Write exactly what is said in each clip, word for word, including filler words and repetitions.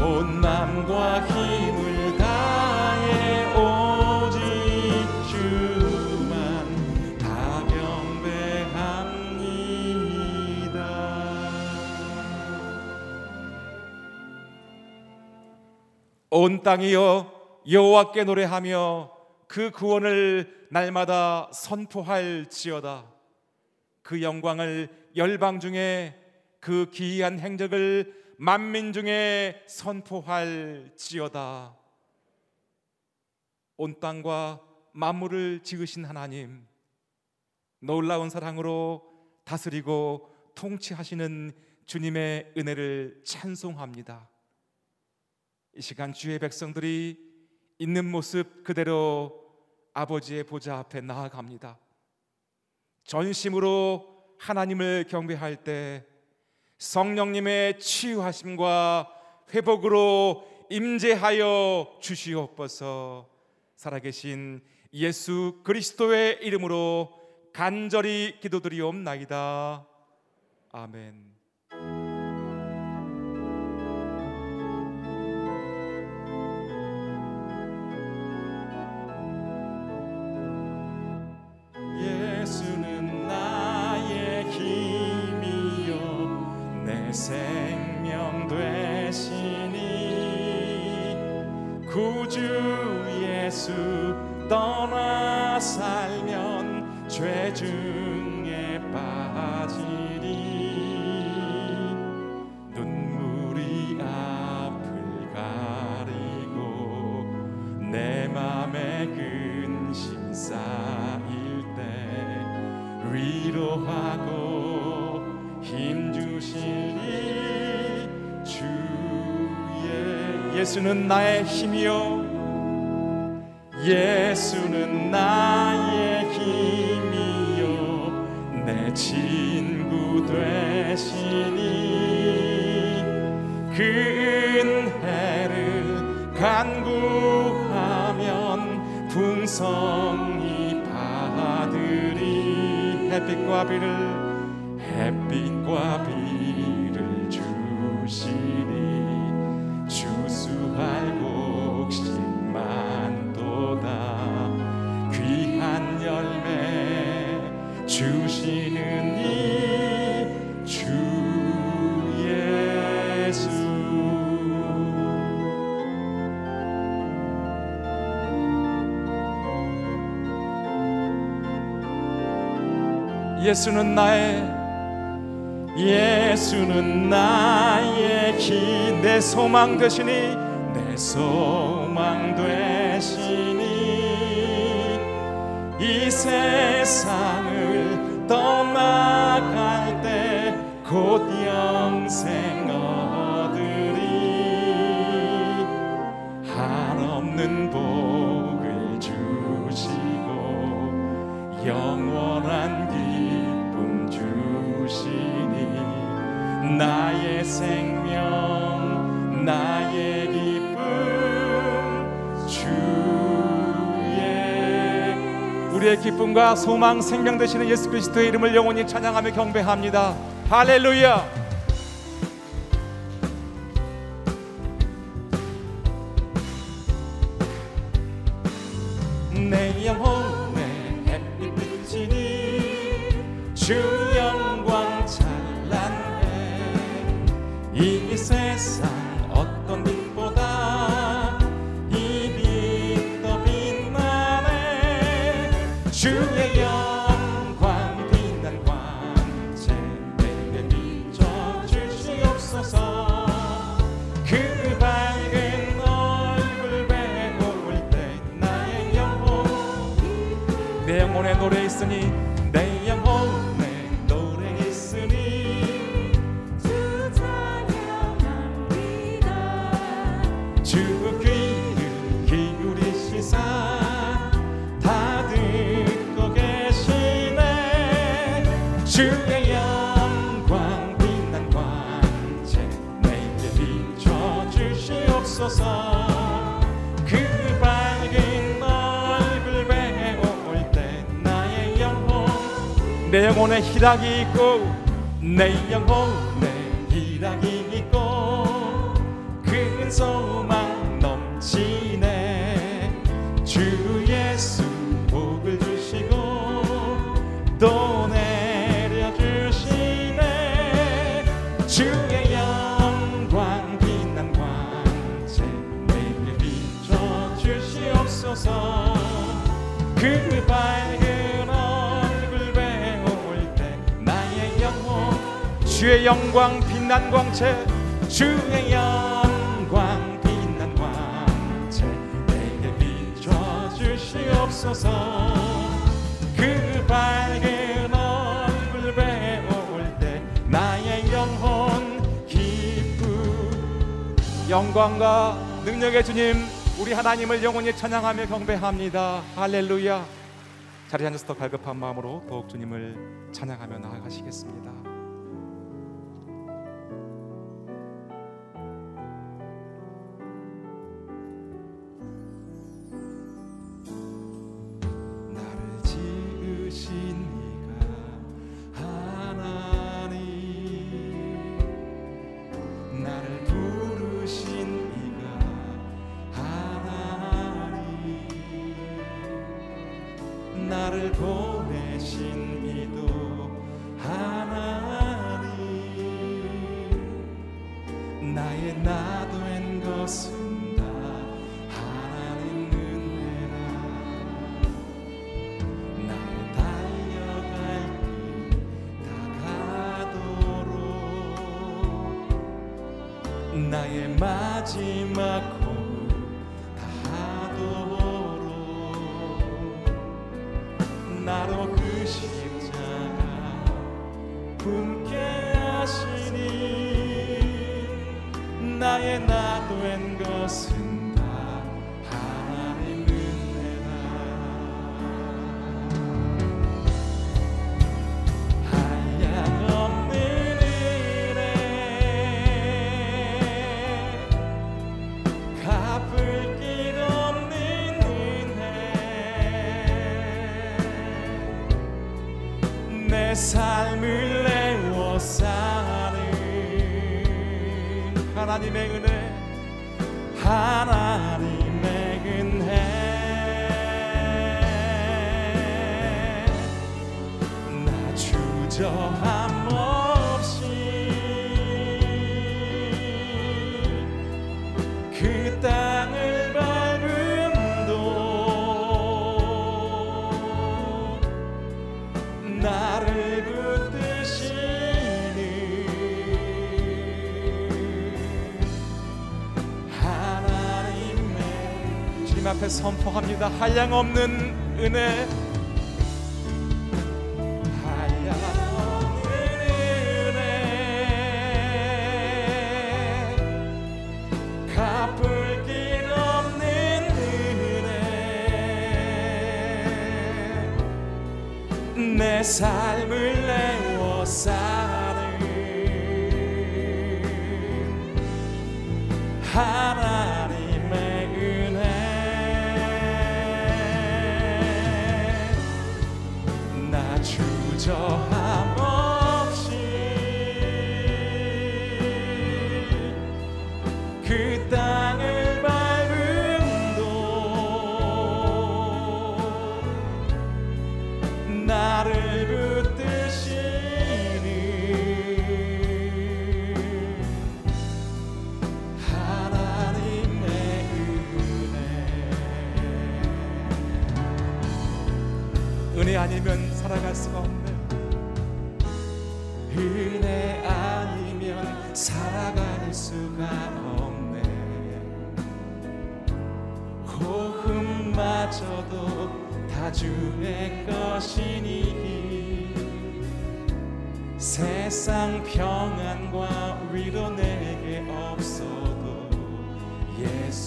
온 마음과 힘을 온 땅이여 여호와께 노래하며 그 구원을 날마다 선포할지어다. 그 영광을 열방 중에, 그 기이한 행적을 만민 중에 선포할지어다. 온 땅과 만물을 지으신 하나님, 놀라운 사랑으로 다스리고 통치하시는 주님의 은혜를 찬송합니다. 이 시간 주의 백성들이 있는 모습 그대로 아버지의 보좌 앞에 나아갑니다. 전심으로 하나님을 경배할 때 성령님의 치유하심과 회복으로 임재하여 주시옵소서. 살아계신 예수 그리스도의 이름으로 간절히 기도드리옵나이다. 아멘. 생명 되시니 구주 예수 떠나 살면 죄중에 빠지리. 눈물이 앞을 가리고 내 맘에 근심 쌓일 때 위로하고 힘 주시니 예수는 나의 힘이요, 예수는 나의 힘이요, 내 친구 되시니 그 은혜를 간구하면 풍성히 받으리. 햇빛과 비를, 햇빛과 비를 주시니 추수할 주시는 이 주 예수. 예수는 나의, 예수는 나의 길, 내 소망 되시니, 내 소망 되시니 이 세상을 떠나갈 때 곧 영생 얻으리. 한없는 복을 주시고 영원한 기쁨 주시니 나의 생명, 나의 기쁨 주. 우리의 기쁨과 소망, 생명 되시는 예수 그리스도의 이름을 영원히 찬양하며 경배합니다. 할렐루야. 내 영혼의 햇빛 비치니 주 영광 찬란해. 이 세상 어떤 빛보다 이 빛 더 빛나네. 주의 영광 빛난 광채 내게 비춰주시옵소서. 그 밝은 얼굴 배고플 때 나의 영혼, 내 영혼에 노래 있으니, 내 영혼에 노래 있으니 주 찬양합니다. 주 귀를 기울이시사 주의 영광 빛난 광채 내게 비춰주시옵소서. 그 밝은 얼굴 배올 때 나의 영혼, 내 영혼에 희락이 있고, 내 영혼에 희락이 있고 큰 소망 넘치네. 주 예수 복을 주시고 또 주의 영광 빛난 광채 내게 비춰주시옵소서. 그 밝은 얼굴 배울 때 나의 영혼, 주의 영광 빛난 광채, 주의 영광 빛난 광채 내게 비춰주시옵소서. 그 밝은 얼굴 배울 때 나의 영혼, 영광과 능력의 주님 우리 하나님을 영원히 찬양하며 경배합니다. 할렐루야. 자리에 앉아서 더 갈급한 마음으로 더욱 주님을 찬양하며 나아가시겠습니다. 나를 지으신 이가 하나님, 나를 신 이가 하나님, 나를 보내신 이도 하나님, 나의 나 된 것은 다 하나님 은혜라. 나의 달려갈 길 다 가도록 나의 마지막 호흡 다하도록 나로 그 십자가 품게 하시니 나의 나 된 것 내 삶을 내어 사는 하나님의 은혜, 하나님의 은혜. 나 주저함 없이 그 땅을 밟은 도 나를 앞에 선포합니다. 한량없는 은혜, 한량없는 은혜, 갚을 길 없는 은혜, 내 삶을 내어 사는 하나님. 주저함 없이 그 땅을 밟은 도 나를 붙드시는 하나님의 은혜. 은혜 아니면 살아갈 수가 없네. 은혜 아니면 살아갈 수가 없네. 호흡마저도 다 주의 것이니 세상 평안과 위로 내게 없어도 예수,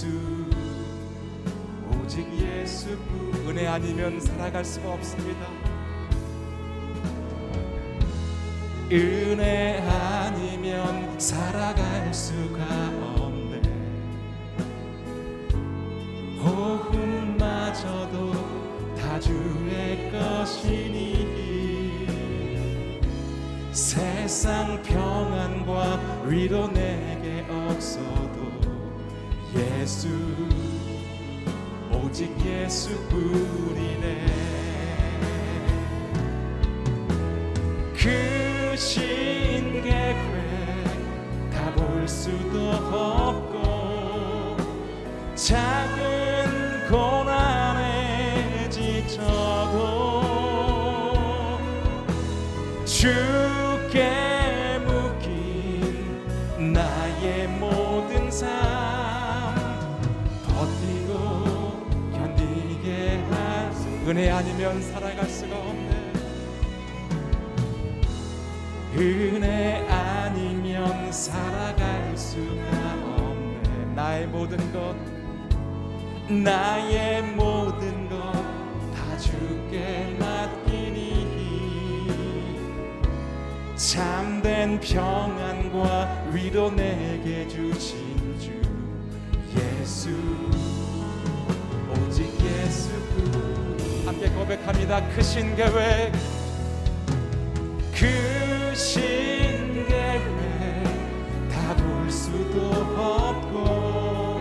오직 예수뿐. 은혜 아니면 살아갈 수가 없습니다. 은혜 아니면 살아갈 수가 없네. 호흡마저도 다 주의 것이니 세상 평안과 위로 내게 없어도 예수, 오직 예수뿐이네. 신 계획 다 볼 수도 없고 작은 고난에 지쳐도 주께 묶인 나의 모든 삶 버티고 견디게 하소서. 은혜 아니면 살아갈 수가 없네. 은혜 아니면 살아갈 수가 없네. 나의 모든 것, 나의 모든 것 다 주께 맡기니 참된 평안과 위로 내게 주신 주 예수, 오직 예수뿐. 함께 고백합니다. 크신 계획, 그 신 계획 다 볼 수도 없고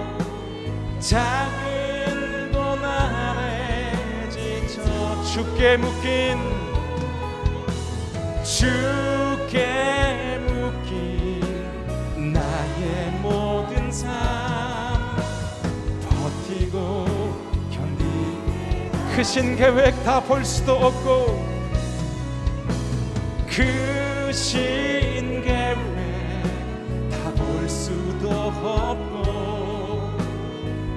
작은 고난에 지쳐 주께 묶인 주께 묶인 나의 모든 삶 버티고 견디고 그 신 계획 다 볼 수도 없고 그 신 계획 다 볼 수도 없고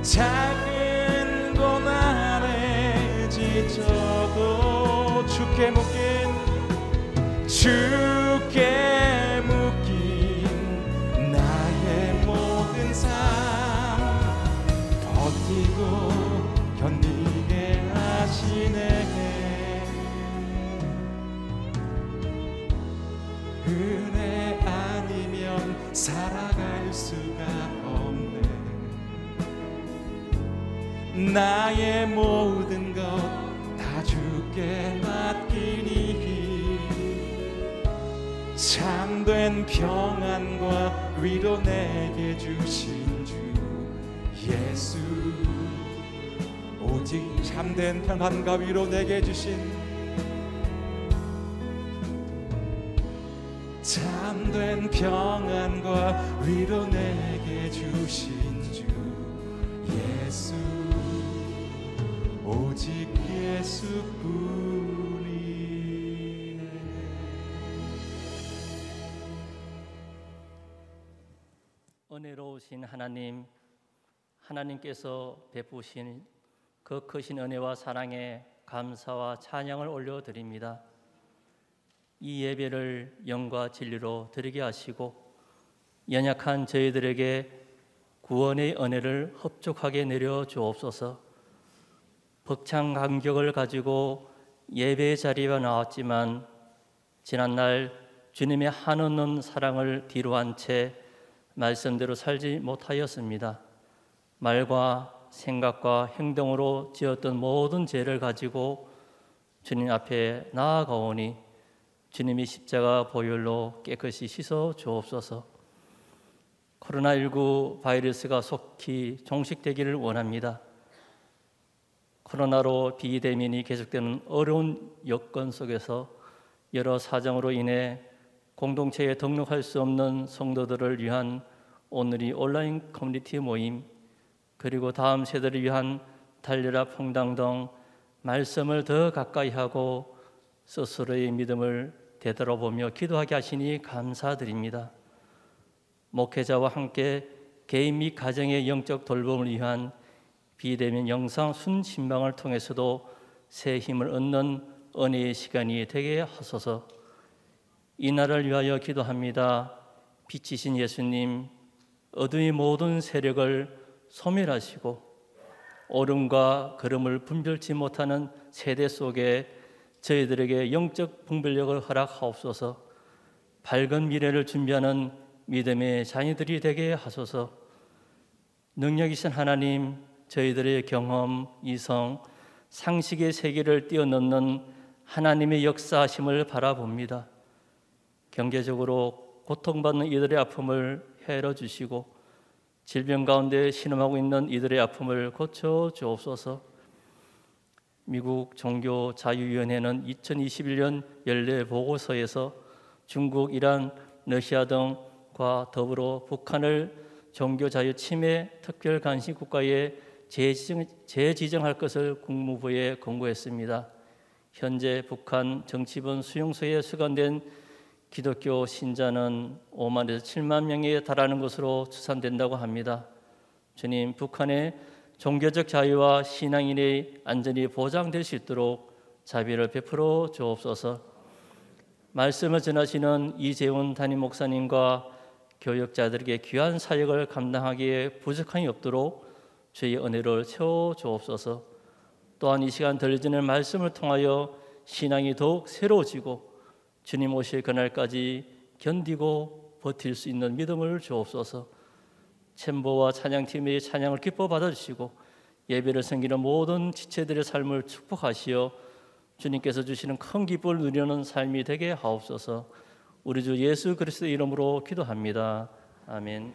작은 고난에 지쳐도 주께 묶인 주께 묶인 나의 모든 삶 나의 모든 것 다 주께 맡기니 참된 평안과 위로 내게 주신 주 예수, 오직 참된 평안과 위로 내게 주신 참된 평안과 위로 내게 주신 주 예수, 오직 예수뿐이네. 은혜로우신 하나님, 하나님께서 베푸신 그 크신 은혜와 사랑에 감사와 찬양을 올려드립니다. 이 예배를 영과 진리로 드리게 하시고 연약한 저희들에게 구원의 은혜를 흡족하게 내려주옵소서. 벅찬 감격을 가지고 예배의 자리에 나왔지만 지난날 주님의 한없는 사랑을 뒤로한 채 말씀대로 살지 못하였습니다. 말과 생각과 행동으로 지었던 모든 죄를 가지고 주님 앞에 나아가오니 주님이 십자가 보혈로 깨끗이 씻어 주옵소서. 코로나십구 바이러스가 속히 종식되기를 원합니다. 코로나로 비대면이 계속되는 어려운 여건 속에서 여러 사정으로 인해 공동체에 등록할 수 없는 성도들을 위한 오늘이 온라인 커뮤니티 모임, 그리고 다음 세대를 위한 달려라 퐁당 등 말씀을 더 가까이 하고 스스로의 믿음을 되돌아보며 기도하게 하시니 감사드립니다. 목회자와 함께 개인 및 가정의 영적 돌봄을 위한 비대면 영상 순신방을 통해서도 새 힘을 얻는 은혜의 시간이 되게 하소서. 이 나라를 위하여 기도합니다. 빛이신 예수님, 어둠의 모든 세력을 소멸하시고 옳음과 그름을 분별치 못하는 세대 속에 저희들에게 영적 분별력을 허락하옵소서. 밝은 미래를 준비하는 믿음의 자녀들이 되게 하소서. 능력이신 하나님, 저희들의 경험, 이성, 상식의 세계를 뛰어넘는 하나님의 역사하심을 바라봅니다. 경제적으로 고통받는 이들의 아픔을 헤아려주시고 질병 가운데 신음하고 있는 이들의 아픔을 고쳐주옵소서. 미국 종교자유위원회는 이천이십일 년 연례 보고서에서 중국, 이란, 러시아 등 과 더불어 북한을 종교자유 침해 특별관심국가에 재지정, 재지정할 것을 국무부에 권고했습니다. 현재 북한 정치범 수용소에 수감된 기독교 신자는 오만에서 칠만 명에 달하는 것으로 추산된다고 합니다. 주님, 북한의 종교적 자유와 신앙인의 안전이 보장될 수 있도록 자비를 베풀어 주옵소서. 말씀을 전하시는 이재훈 담임 목사님과 교역자들에게 귀한 사역을 감당하기에 부족함이 없도록 주의 은혜를 채워주옵소서. 또한 이 시간 들려지는 말씀을 통하여 신앙이 더욱 새로워지고 주님 오실 그날까지 견디고 버틸 수 있는 믿음을 주옵소서. 챔버와 찬양팀의 찬양을 기뻐 받아주시고 예배를 섬기는 모든 지체들의 삶을 축복하시어 주님께서 주시는 큰 기쁨을 누리는 삶이 되게 하옵소서. 우리 주 예수 그리스도의 이름으로 기도합니다. 아멘.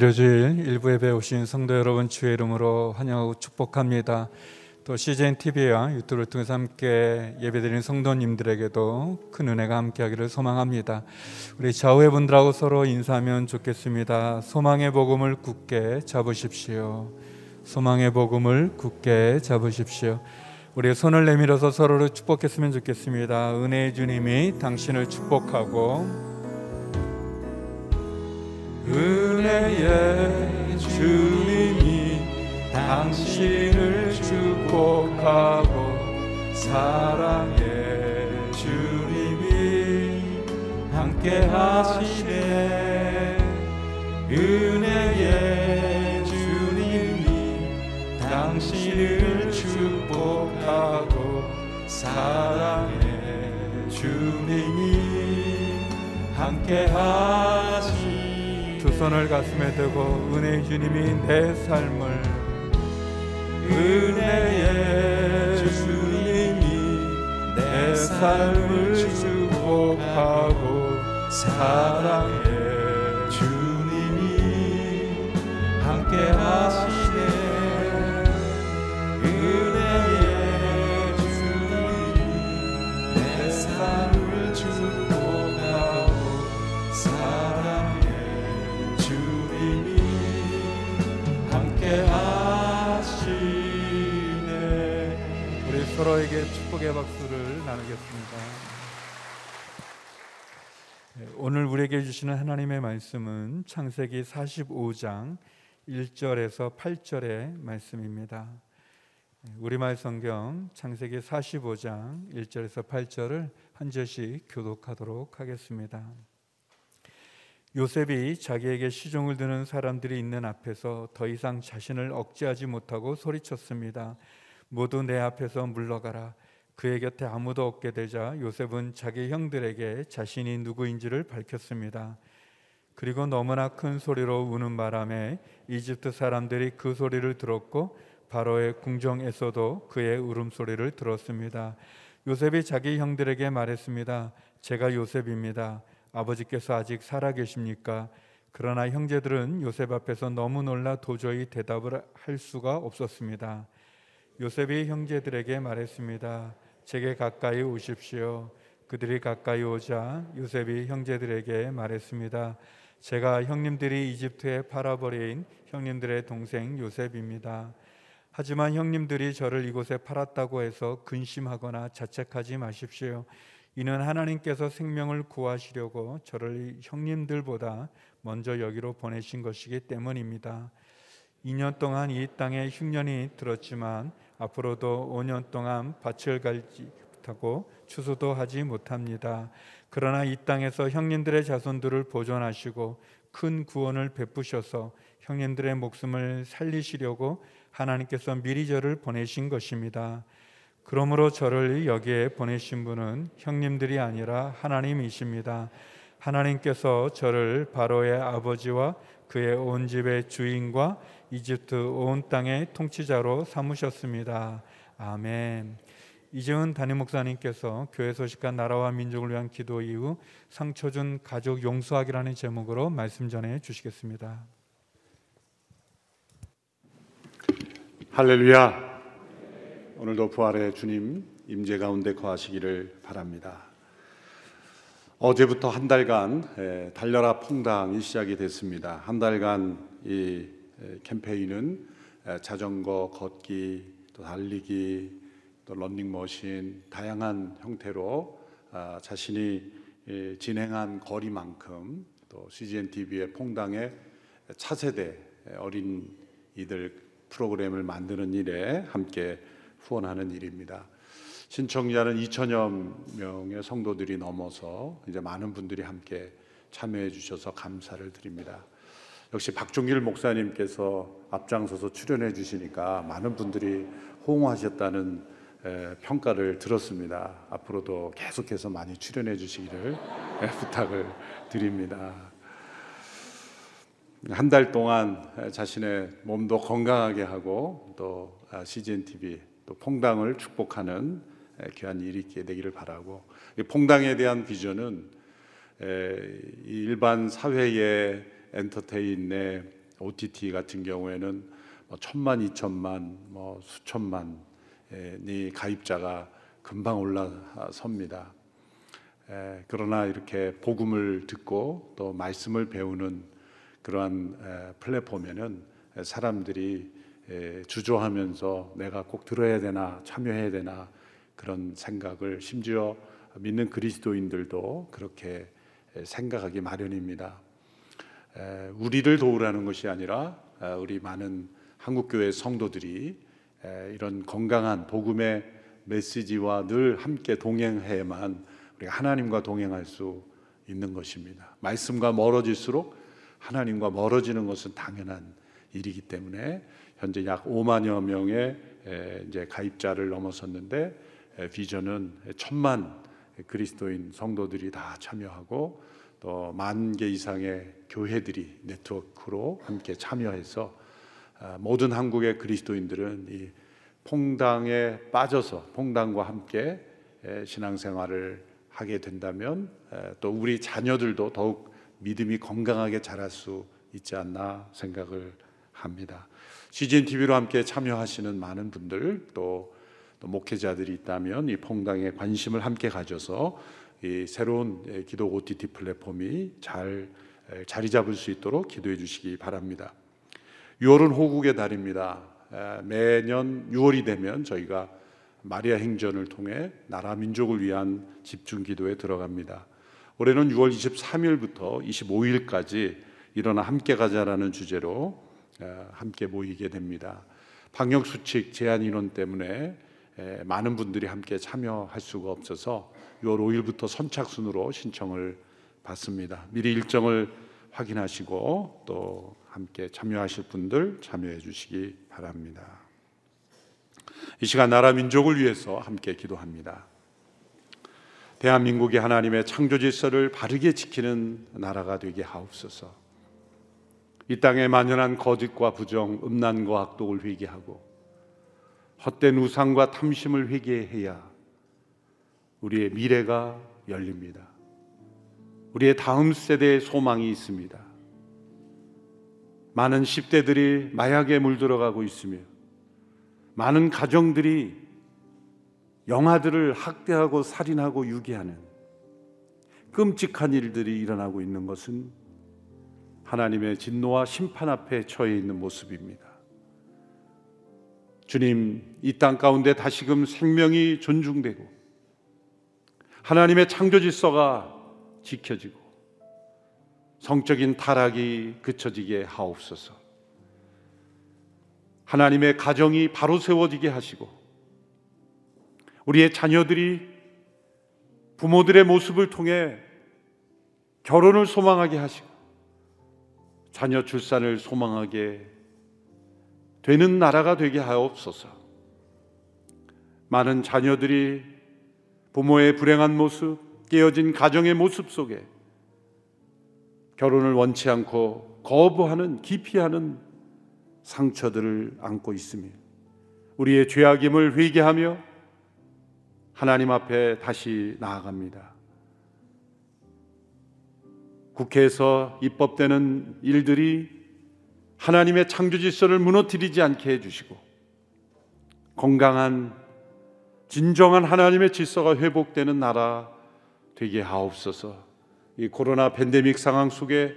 일요주일 일부에 배우신 성도 여러분 주의 이름으로 환영하고 축복합니다. 또 씨지엔티비와 유튜브를 통해서 함께 예배드리는 성도님들에게도 큰 은혜가 함께하기를 소망합니다. 우리 좌우의 분들하고 서로 인사하면 좋겠습니다. 소망의 복음을 굳게 잡으십시오. 소망의 복음을 굳게 잡으십시오. 우리 손을 내밀어서 서로를 축복했으면 좋겠습니다. 은혜의 주님이 당신을 축복하고, 은혜의 주님이 당신을 축복하고, 사랑의 주님이 함께 하시네. 은혜의 주님이 당신을 축복하고, 사랑의 주님이 함께 하시네. 두 손을 가슴에 대고, 은혜의 주님이 내 삶을, 은혜의 주님이 내 삶을 축복하고, 사랑의 주님이 함께 하시네. 은혜의 주님이 내 삶을 축복하고, 사랑의 하시네. 우리 서로에게 축복의 박수를 나누겠습니다. 오늘 우리에게 주시는 하나님의 말씀은 창세기 사십오 장 일 절에서 팔 절의 말씀입니다. 우리말 성경 창세기 사십오 장 일 절에서 팔 절을 한 절씩 교독하도록 하겠습니다. 요셉이 자기에게 시종을 드는 사람들이 있는 앞에서 더 이상 자신을 억제하지 못하고 소리쳤습니다. 모두 내 앞에서 물러가라. 그의 곁에 아무도 없게 되자 요셉은 자기 형들에게 자신이 누구인지를 밝혔습니다. 그리고 너무나 큰 소리로 우는 바람에 이집트 사람들이 그 소리를 들었고, 바로의 궁정에서도 그의 울음소리를 들었습니다. 요셉이 자기 형들에게 말했습니다. 제가 요셉입니다. 아버지께서 아직 살아계십니까? 그러나 형제들은 요셉 앞에서 너무 놀라 도저히 대답을 할 수가 없었습니다. 요셉이 형제들에게 말했습니다. 제게 가까이 오십시오. 그들이 가까이 오자 요셉이 형제들에게 말했습니다. 제가 형님들이 이집트에 팔아버린 형님들의 동생 요셉입니다. 하지만 형님들이 저를 이곳에 팔았다고 해서 근심하거나 자책하지 마십시오. 이는 하나님께서 생명을 구하시려고 저를 형님들보다 먼저 여기로 보내신 것이기 때문입니다. 이 년 동안 이 땅에 흉년이 들었지만 앞으로도 오 년 동안 밭을 갈지 못하고 추수도 하지 못합니다. 그러나 이 땅에서 형님들의 자손들을 보존하시고 큰 구원을 베푸셔서 형님들의 목숨을 살리시려고 하나님께서 미리 저를 보내신 것입니다. 그러므로 저를 여기에 보내신 분은 형님들이 아니라 하나님이십니다. 하나님께서 저를 바로의 아버지와 그의 온 집의 주인과 이집트 온 땅의 통치자로 삼으셨습니다. 아멘. 이재훈 담임 목사님께서 교회 소식과 나라와 민족을 위한 기도 이후 상처준 가족 용서하기라는 제목으로 말씀 전해 주시겠습니다. 할렐루야. 오늘도 부활의 주님 임재 가운데 거하시기를 바랍니다. 어제부터 한 달간 달려라 퐁당이 시작이 됐습니다. 한 달간 이 캠페인은 자전거, 걷기, 또 달리기, 또 러닝머신 다양한 형태로 자신이 진행한 거리만큼 또 씨지엔티비의 퐁당의 차세대 어린이들 프로그램을 만드는 일에 함께 후원하는 일입니다. 신청자는 이천여 명의 성도들이 넘어서 이제 많은 분들이 함께 참여해 주셔서 감사를 드립니다. 역시 박종길 목사님께서 앞장서서 출연해 주시니까 많은 분들이 호응하셨다는 에, 평가를 들었습니다. 앞으로도 계속해서 많이 출연해 주시기를 에, 부탁을 드립니다. 한 달 동안 자신의 몸도 건강하게 하고 또 아, 씨지엔티비 또 퐁당을 축복하는 귀한 일이 있게 되기를 바라고, 이 퐁당에 대한 비전은 일반 사회의 엔터테인의 오티티 같은 경우에는 뭐 천만, 이천만, 뭐 수천만이 가입자가 금방 올라섭니다. 에, 그러나 이렇게 복음을 듣고 또 말씀을 배우는 그러한 에, 플랫폼에는 에, 사람들이 에, 주저하면서 내가 꼭 들어야 되나 참여해야 되나 그런 생각을, 심지어 믿는 그리스도인들도 그렇게 에, 생각하기 마련입니다. 에, 우리를 도우라는 것이 아니라 에, 우리 많은 한국교회 성도들이 에, 이런 건강한 복음의 메시지와 늘 함께 동행해야만 우리가 하나님과 동행할 수 있는 것입니다. 말씀과 멀어질수록 하나님과 멀어지는 것은 당연한 일이기 때문에 현재 약 오만여 명의 이제 가입자를 넘어섰는데, 비전은 천만 그리스도인 성도들이 다 참여하고 또 만 개 이상의 교회들이 네트워크로 함께 참여해서 모든 한국의 그리스도인들은 이 퐁당에 빠져서 퐁당과 함께 신앙생활을 하게 된다면 또 우리 자녀들도 더욱 믿음이 건강하게 자랄 수 있지 않나 생각을 합니다. 씨지엔티비로 함께 참여하시는 많은 분들, 또, 또 목회자들이 있다면 이 퐁당에 관심을 함께 가져서 이 새로운 기도 오티티 플랫폼이 잘 자리 잡을 수 있도록 기도해 주시기 바랍니다. 유월은 호국의 달입니다. 매년 유월이 되면 저희가 마리아 행전을 통해 나라 민족을 위한 집중 기도에 들어갑니다. 올해는 유월 이십삼일부터 이십오일까지 일어나 함께 가자라는 주제로 함께 모이게 됩니다. 방역 수칙 제한 인원 때문에 많은 분들이 함께 참여할 수가 없어서 유월 오일부터 선착순으로 신청을 받습니다. 미리 일정을 확인하시고 또 함께 참여하실 분들 참여해 주시기 바랍니다. 이 시간 나라 민족을 위해서 함께 기도합니다. 대한민국이 하나님의 창조 질서를 바르게 지키는 나라가 되게 하옵소서. 이 땅에 만연한 거짓과 부정, 음란과 악독을 회개하고 헛된 우상과 탐심을 회개해야 우리의 미래가 열립니다. 우리의 다음 세대의 소망이 있습니다. 많은 십대들이 마약에 물들어가고 있으며 많은 가정들이 영아들을 학대하고 살인하고 유기하는 끔찍한 일들이 일어나고 있는 것은 하나님의 진노와 심판 앞에 처해 있는 모습입니다. 주님, 이 땅 가운데 다시금 생명이 존중되고 하나님의 창조 질서가 지켜지고 성적인 타락이 그쳐지게 하옵소서. 하나님의 가정이 바로 세워지게 하시고 우리의 자녀들이 부모들의 모습을 통해 결혼을 소망하게 하시고 자녀 출산을 소망하게 되는 나라가 되게 하옵소서. 많은 자녀들이 부모의 불행한 모습, 깨어진 가정의 모습 속에 결혼을 원치 않고 거부하는, 기피하는 상처들을 안고 있으며 우리의 죄악임을 회개하며 하나님 앞에 다시 나아갑니다. 국회에서 입법되는 일들이 하나님의 창조 질서를 무너뜨리지 않게 해주시고 건강한 진정한 하나님의 질서가 회복되는 나라 되게 하옵소서. 이 코로나 팬데믹 상황 속에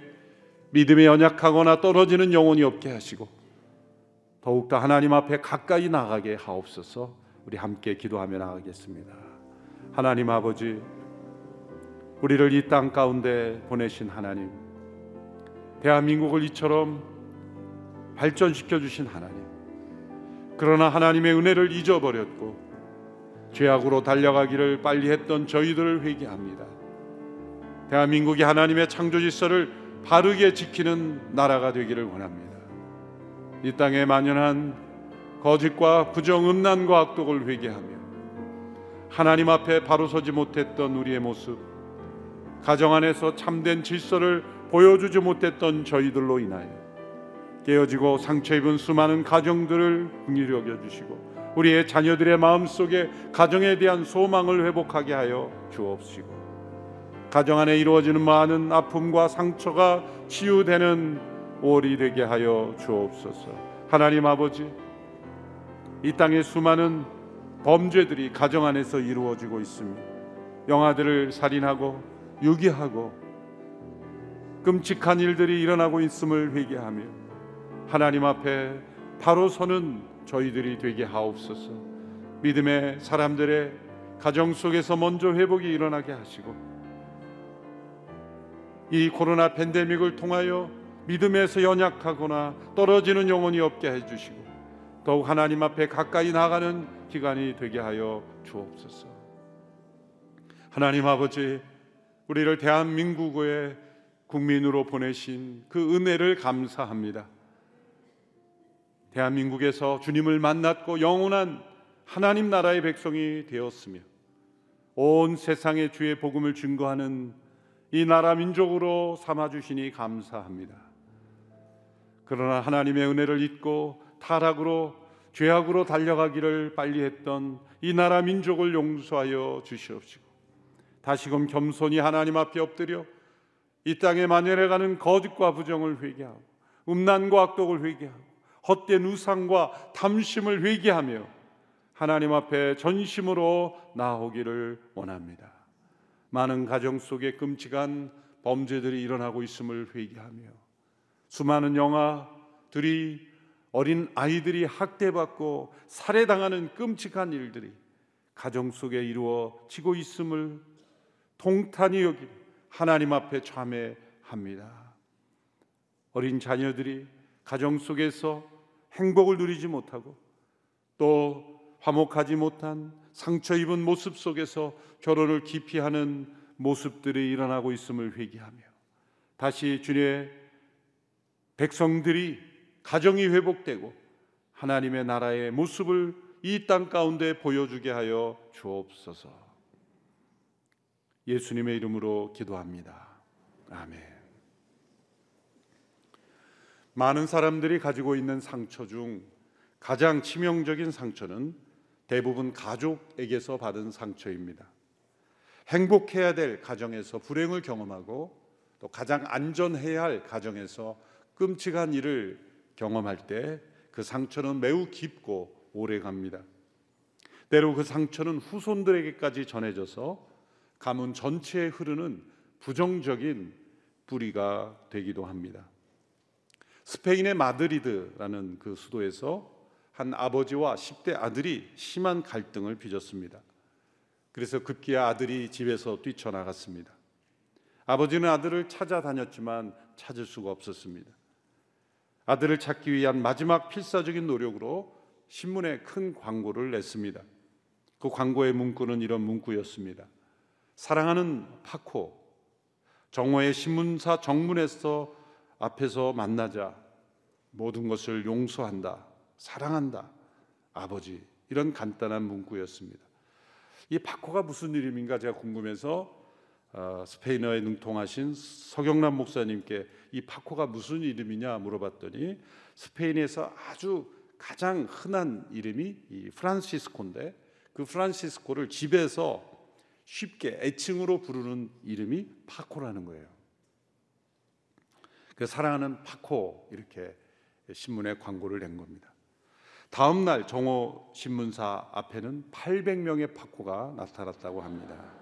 믿음에 연약하거나 떨어지는 영혼이 없게 하시고 더욱더 하나님 앞에 가까이 나가게 하옵소서. 우리 함께 기도하며 나가겠습니다. 하나님 아버지, 우리를 이 땅 가운데 보내신 하나님, 대한민국을 이처럼 발전시켜 주신 하나님, 그러나 하나님의 은혜를 잊어버렸고 죄악으로 달려가기를 빨리 했던 저희들을 회개합니다. 대한민국이 하나님의 창조 질서를 바르게 지키는 나라가 되기를 원합니다. 이 땅에 만연한 거짓과 부정, 음란과 악독을 회개하며 하나님 앞에 바로 서지 못했던 우리의 모습, 가정 안에서 참된 질서를 보여주지 못했던 저희들로 인하여 깨어지고 상처 입은 수많은 가정들을 긍휼히 여겨주시고 우리의 자녀들의 마음속에 가정에 대한 소망을 회복하게 하여 주옵시고 가정 안에 이루어지는 많은 아픔과 상처가 치유되는 올이 되게 하여 주옵소서. 하나님 아버지, 이 땅의 수많은 범죄들이 가정 안에서 이루어지고 있습니다. 영아들을 살인하고 유기하고 끔찍한 일들이 일어나고 있음을 회개하며 하나님 앞에 바로 서는 저희들이 되게 하옵소서. 믿음의 사람들의 가정 속에서 먼저 회복이 일어나게 하시고, 이 코로나 팬데믹을 통하여 믿음에서 연약하거나 떨어지는 영혼이 없게 해주시고, 더욱 하나님 앞에 가까이 나가는 기간이 되게 하여 주옵소서. 하나님 아버지, 우리를 대한민국의 국민으로 보내신 그 은혜를 감사합니다. 대한민국에서 주님을 만났고 영원한 하나님 나라의 백성이 되었으며 온 세상에 주의 복음을 증거하는 이 나라 민족으로 삼아주시니 감사합니다. 그러나 하나님의 은혜를 잊고 타락으로 죄악으로 달려가기를 빨리 했던 이 나라 민족을 용서하여 주시옵시고, 다시금 겸손히 하나님 앞에 엎드려 이 땅에 만연해가는 거짓과 부정을 회개하고 음란과 악독을 회개하고 헛된 우상과 탐심을 회개하며 하나님 앞에 전심으로 나아오기를 원합니다. 많은 가정 속에 끔찍한 범죄들이 일어나고 있음을 회개하며 수많은 영아들이, 어린 아이들이 학대받고 살해당하는 끔찍한 일들이 가정 속에 이루어지고 있음을 통탄히 여기 하나님 앞에 참회합니다. 어린 자녀들이 가정 속에서 행복을 누리지 못하고 또 화목하지 못한 상처 입은 모습 속에서 결혼을 기피하는 모습들이 일어나고 있음을 회개하며, 다시 주님의 백성들이 가정이 회복되고 하나님의 나라의 모습을 이 땅 가운데 보여주게 하여 주옵소서. 예수님의 이름으로 기도합니다. 아멘. 많은 사람들이 가지고 있는 상처 중 가장 치명적인 상처는 대부분 가족에게서 받은 상처입니다. 행복해야 될 가정에서 불행을 경험하고, 또 가장 안전해야 할 가정에서 끔찍한 일을 경험할 때 그 상처는 매우 깊고 오래갑니다. 때로 그 상처는 후손들에게까지 전해져서 가문 전체에 흐르는 부정적인 뿌리가 되기도 합니다. 스페인의 마드리드라는 그 수도에서 한 아버지와 십 대 아들이 심한 갈등을 빚었습니다. 그래서 급기야 아들이 집에서 뛰쳐나갔습니다. 아버지는 아들을 찾아다녔지만 찾을 수가 없었습니다. 아들을 찾기 위한 마지막 필사적인 노력으로 신문에 큰 광고를 냈습니다. 그 광고의 문구는 이런 문구였습니다. 사랑하는 파코, 정오에 신문사 정문에서 앞에서 만나자. 모든 것을 용서한다. 사랑한다. 아버지. 이런 간단한 문구였습니다. 이 파코가 무슨 이름인가 제가 궁금해서 어, 스페인어에 능통하신 서경남 목사님께 이 파코가 무슨 이름이냐 물어봤더니, 스페인에서 아주 가장 흔한 이름이 이 프란시스코인데, 그 프란시스코를 집에서 쉽게 애칭으로 부르는 이름이 파코라는 거예요. 그 사랑하는 파코, 이렇게 신문에 광고를 낸 겁니다. 다음 날 정오 신문사 앞에는 팔백 명의 파코가 나타났다고 합니다.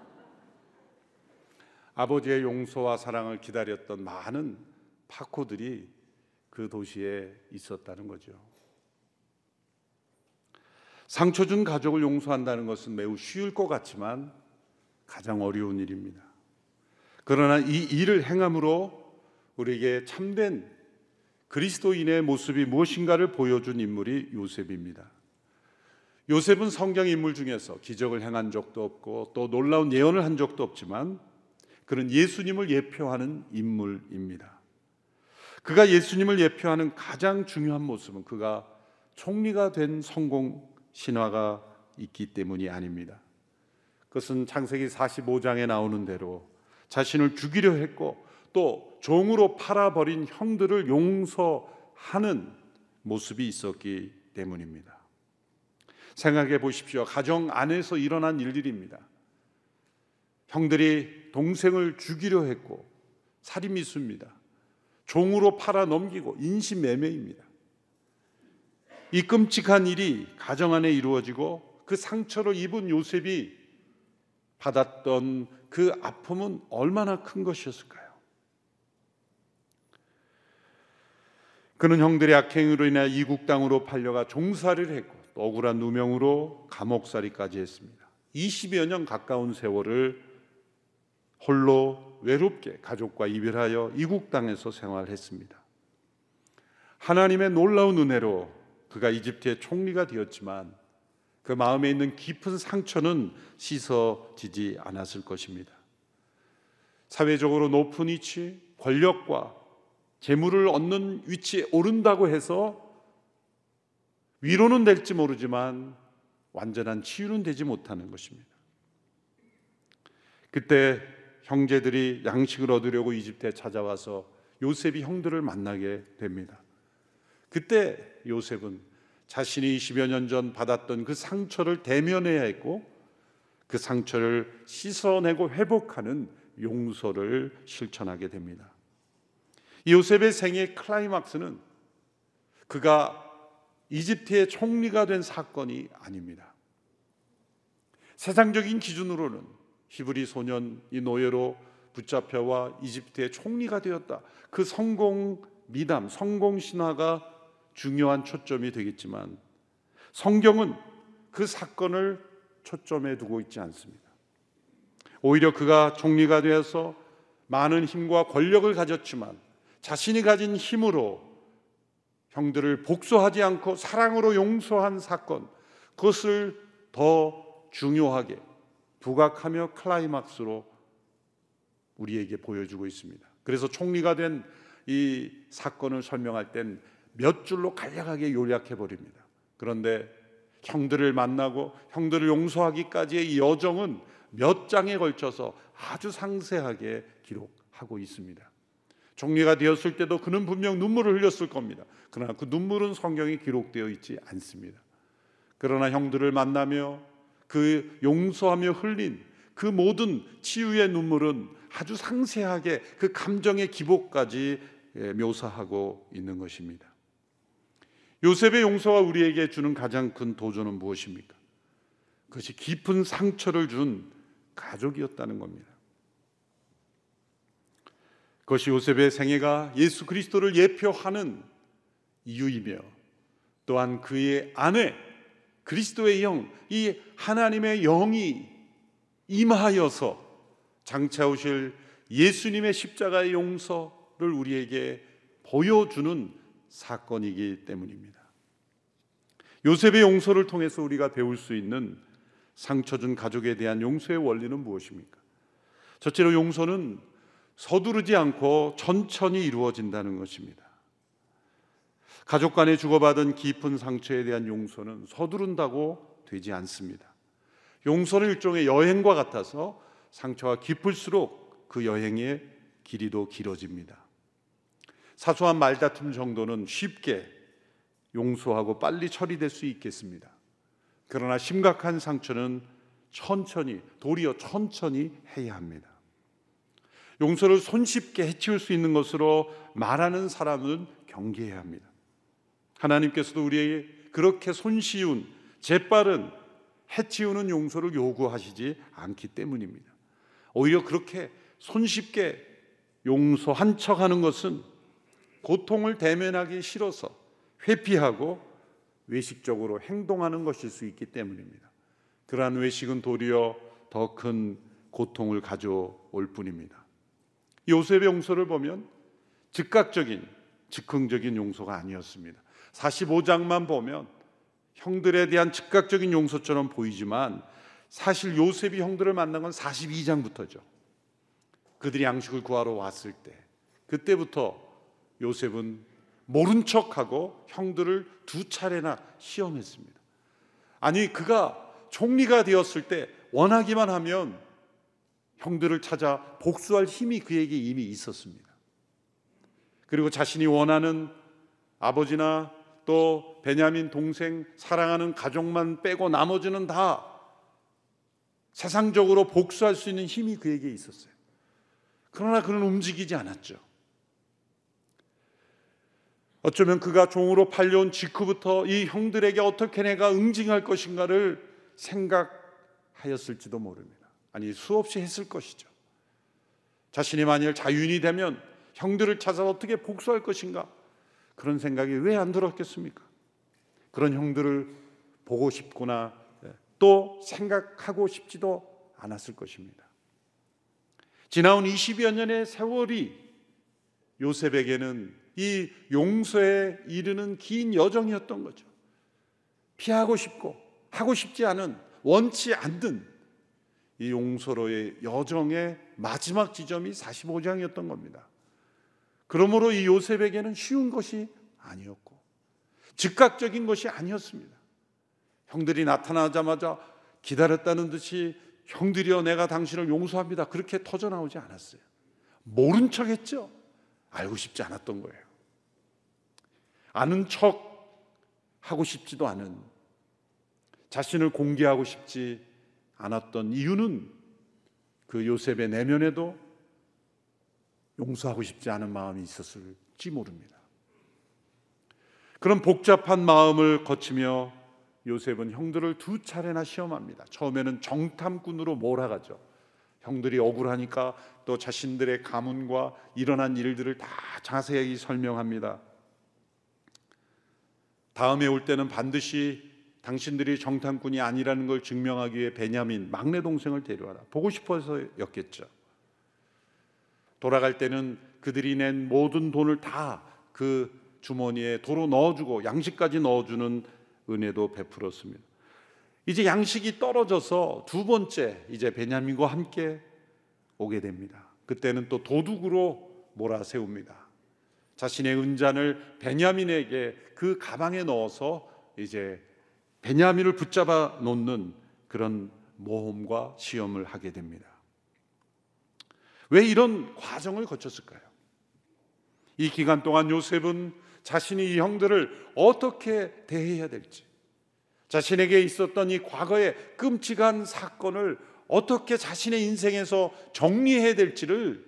아버지의 용서와 사랑을 기다렸던 많은 파코들이 그 도시에 있었다는 거죠. 상처 준 가족을 용서한다는 것은 매우 쉬울 것 같지만 가장 어려운 일입니다. 그러나 이 일을 행함으로 우리에게 참된 그리스도인의 모습이 무엇인가를 보여준 인물이 요셉입니다. 요셉은 성경 인물 중에서 기적을 행한 적도 없고 또 놀라운 예언을 한 적도 없지만 그는 예수님을 예표하는 인물입니다. 그가 예수님을 예표하는 가장 중요한 모습은 그가 총리가 된 성공 신화가 있기 때문이 아닙니다. 그것은 창세기 사십오 장에 나오는 대로 자신을 죽이려 했고 또 종으로 팔아버린 형들을 용서하는 모습이 있었기 때문입니다. 생각해 보십시오. 가정 안에서 일어난 일들입니다. 형들이 동생을 죽이려 했고 살인미수입니다. 종으로 팔아넘기고 인신매매입니다. 이 끔찍한 일이 가정 안에 이루어지고 그 상처를 입은 요셉이 받았던 그 아픔은 얼마나 큰 것이었을까요? 그는 형들의 악행으로 인해 이국 땅으로 팔려가 종살이를 했고 또 억울한 누명으로 감옥살이까지 했습니다. 이십여 년 가까운 세월을 홀로 외롭게 가족과 이별하여 이국 땅에서 생활했습니다. 하나님의 놀라운 은혜로 그가 이집트의 총리가 되었지만 그 마음에 있는 깊은 상처는 씻어지지 않았을 것입니다. 사회적으로 높은 위치, 권력과 재물을 얻는 위치에 오른다고 해서 위로는 될지 모르지만 완전한 치유는 되지 못하는 것입니다. 그때 형제들이 양식을 얻으려고 이집트에 찾아와서 요셉이 형들을 만나게 됩니다. 그때 요셉은 자신이 이십여 년 전 받았던 그 상처를 대면해야 했고 그 상처를 씻어내고 회복하는 용서를 실천하게 됩니다. 요셉의 생애의 클라이막스는 그가 이집트의 총리가 된 사건이 아닙니다. 세상적인 기준으로는 히브리 소년이 노예로 붙잡혀와 이집트의 총리가 되었다. 그 성공 미담, 성공 신화가 중요한 초점이 되겠지만 성경은 그 사건을 초점에 두고 있지 않습니다. 오히려 그가 총리가 되어서 많은 힘과 권력을 가졌지만 자신이 가진 힘으로 형들을 복수하지 않고 사랑으로 용서한 사건, 그것을 더 중요하게 부각하며 클라이막스로 우리에게 보여주고 있습니다. 그래서 총리가 된 이 사건을 설명할 땐 몇 줄로 간략하게 요약해버립니다. 그런데 형들을 만나고 형들을 용서하기까지의 이 여정은 몇 장에 걸쳐서 아주 상세하게 기록하고 있습니다. 총리가 되었을 때도 그는 분명 눈물을 흘렸을 겁니다. 그러나 그 눈물은 성경에 기록되어 있지 않습니다. 그러나 형들을 만나며 그 용서하며 흘린 그 모든 치유의 눈물은 아주 상세하게 그 감정의 기복까지 묘사하고 있는 것입니다. 요셉의 용서가 우리에게 주는 가장 큰 도전은 무엇입니까? 그것이 깊은 상처를 준 가족이었다는 겁니다. 그것이 요셉의 생애가 예수 그리스도를 예표하는 이유이며 또한 그의 안에 그리스도의 영, 이 하나님의 영이 임하여서 장차 오실 예수님의 십자가의 용서를 우리에게 보여주는 사건이기 때문입니다. 요셉의 용서를 통해서 우리가 배울 수 있는 상처 준 가족에 대한 용서의 원리는 무엇입니까? 첫째로 용서는 서두르지 않고 천천히 이루어진다는 것입니다. 가족 간에 주고받은 깊은 상처에 대한 용서는 서두른다고 되지 않습니다. 용서는 일종의 여행과 같아서 상처가 깊을수록 그 여행의 길이도 길어집니다. 사소한 말다툼 정도는 쉽게 용서하고 빨리 처리될 수 있겠습니다. 그러나 심각한 상처는 천천히, 도리어 천천히 해야 합니다. 용서를 손쉽게 해치울 수 있는 것으로 말하는 사람은 경계해야 합니다. 하나님께서도 우리에게 그렇게 손쉬운, 재빠른, 해치우는 용서를 요구하시지 않기 때문입니다. 오히려 그렇게 손쉽게 용서한 척하는 것은 고통을 대면하기 싫어서 회피하고 외식적으로 행동하는 것일 수 있기 때문입니다. 그러한 외식은 도리어 더 큰 고통을 가져올 뿐입니다. 요셉의 용서를 보면 즉각적인, 즉흥적인 용서가 아니었습니다. 사십오 장만 보면 형들에 대한 즉각적인 용서처럼 보이지만 사실 요셉이 형들을 만난 건 사십이 장부터죠. 그들이 양식을 구하러 왔을 때 그때부터 요셉은 모른 척하고 형들을 두 차례나 시험했습니다. 아니, 그가 총리가 되었을 때 원하기만 하면 형들을 찾아 복수할 힘이 그에게 이미 있었습니다. 그리고 자신이 원하는 아버지나 또 베냐민 동생, 사랑하는 가족만 빼고 나머지는 다 세상적으로 복수할 수 있는 힘이 그에게 있었어요. 그러나 그는 움직이지 않았죠. 어쩌면 그가 종으로 팔려온 직후부터 이 형들에게 어떻게 내가 응징할 것인가를 생각하였을지도 모릅니다. 아니, 수없이 했을 것이죠. 자신이 만일 자유인이 되면 형들을 찾아 어떻게 복수할 것인가, 그런 생각이 왜 안 들었겠습니까? 그런 형들을 보고 싶구나, 또 생각하고 싶지도 않았을 것입니다. 지나온 이십여 년의 세월이 요셉에게는 이 용서에 이르는 긴 여정이었던 거죠. 피하고 싶고 하고 싶지 않은, 원치 않는 이 용서로의 여정의 마지막 지점이 사십오 장이었던 겁니다. 그러므로 이 요셉에게는 쉬운 것이 아니었고 즉각적인 것이 아니었습니다. 형들이 나타나자마자 기다렸다는 듯이 형들이여 내가 당신을 용서합니다, 그렇게 터져나오지 않았어요. 모른 척 했죠. 알고 싶지 않았던 거예요. 아는 척 하고 싶지도 않은, 자신을 공개하고 싶지 않았던 이유는 그 요셉의 내면에도 용서하고 싶지 않은 마음이 있었을지 모릅니다. 그런 복잡한 마음을 거치며 요셉은 형들을 두 차례나 시험합니다. 처음에는 정탐꾼으로 몰아가죠. 형들이 억울하니까 또 자신들의 가문과 일어난 일들을 다 자세히 설명합니다. 다음에 올 때는 반드시 당신들이 정탐꾼이 아니라는 걸 증명하기 위해 베냐민 막내 동생을 데려와라. 보고 싶어서였겠죠. 돌아갈 때는 그들이 낸 모든 돈을 다 그 주머니에 도로 넣어주고 양식까지 넣어주는 은혜도 베풀었습니다. 이제 양식이 떨어져서 두 번째 이제 베냐민과 함께 오게 됩니다. 그때는 또 도둑으로 몰아세웁니다. 자신의 은잔을 베냐민에게 그 가방에 넣어서 이제 베냐민을 붙잡아 놓는 그런 모험과 시험을 하게 됩니다. 왜 이런 과정을 거쳤을까요? 이 기간 동안 요셉은 자신이 이 형들을 어떻게 대해야 될지, 자신에게 있었던 이 과거의 끔찍한 사건을 어떻게 자신의 인생에서 정리해야 될지를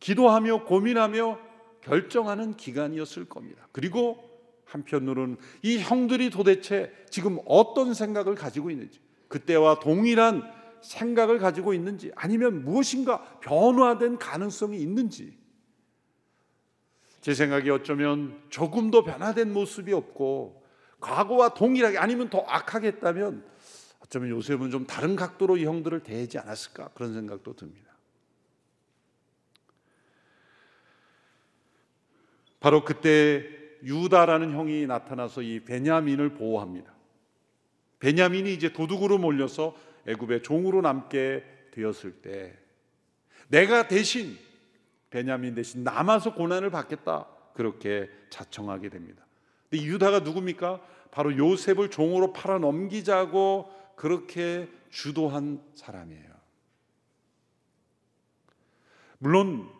기도하며 고민하며 결정하는 기간이었을 겁니다. 그리고 한편으로는 이 형들이 도대체 지금 어떤 생각을 가지고 있는지, 그때와 동일한 생각을 가지고 있는지, 아니면 무엇인가 변화된 가능성이 있는지, 제 생각에 어쩌면 조금 더 변화된 모습이 없고 과거와 동일하게 아니면 더 악하겠다면 어쩌면 요셉은 좀 다른 각도로 이 형들을 대하지 않았을까, 그런 생각도 듭니다. 바로 그때 유다라는 형이 나타나서 이 베냐민을 보호합니다. 베냐민이 이제 도둑으로 몰려서 애굽의 종으로 남게 되었을 때 내가 대신 베냐민 대신 남아서 고난을 받겠다, 그렇게 자청하게 됩니다. 근데 유다가 누굽니까? 바로 요셉을 종으로 팔아넘기자고 그렇게 주도한 사람이에요. 물론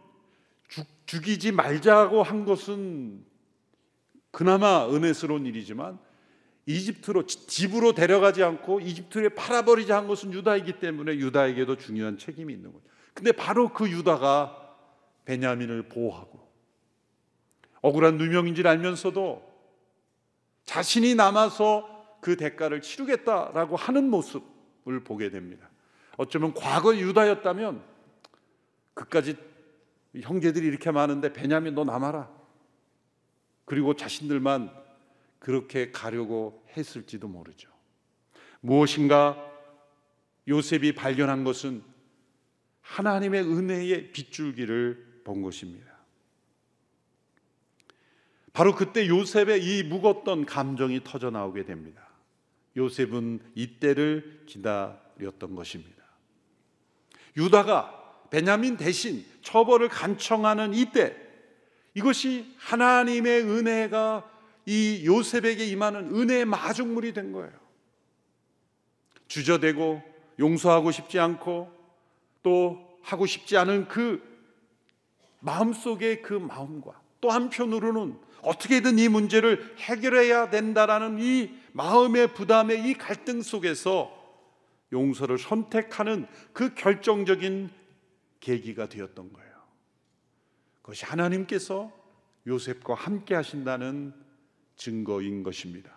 죽, 죽이지 말자고 한 것은 그나마 은혜스러운 일이지만 이집트로 집으로 데려가지 않고 이집트에 팔아버리자 한 것은 유다이기 때문에 유다에게도 중요한 책임이 있는 거죠. 근데 바로 그 유다가 베냐민을 보호하고 억울한 누명인 줄 알면서도 자신이 남아서 그 대가를 치르겠다라고 하는 모습을 보게 됩니다. 어쩌면 과거 유다였다면 그까지 형제들이 이렇게 많은데 베냐민 너 남아라, 그리고 자신들만 그렇게 가려고 했을지도 모르죠. 무엇인가 요셉이 발견한 것은 하나님의 은혜의 빗줄기를 본 것입니다. 바로 그때 요셉의 이 묵었던 감정이 터져나오게 됩니다. 요셉은 이때를 기다렸던 것입니다. 유다가 베냐민 대신 처벌을 간청하는 이때, 이것이 하나님의 은혜가 이 요셉에게 임하는 은혜의 마중물이 된 거예요. 주저대고 용서하고 싶지 않고 또 하고 싶지 않은 그 마음속의 그 마음과, 또 한편으로는 어떻게든 이 문제를 해결해야 된다라는 이 마음의 부담의 이 갈등 속에서 용서를 선택하는 그 결정적인 계기가 되었던 거예요. 그것이 하나님께서 요셉과 함께 하신다는 증거인 것입니다.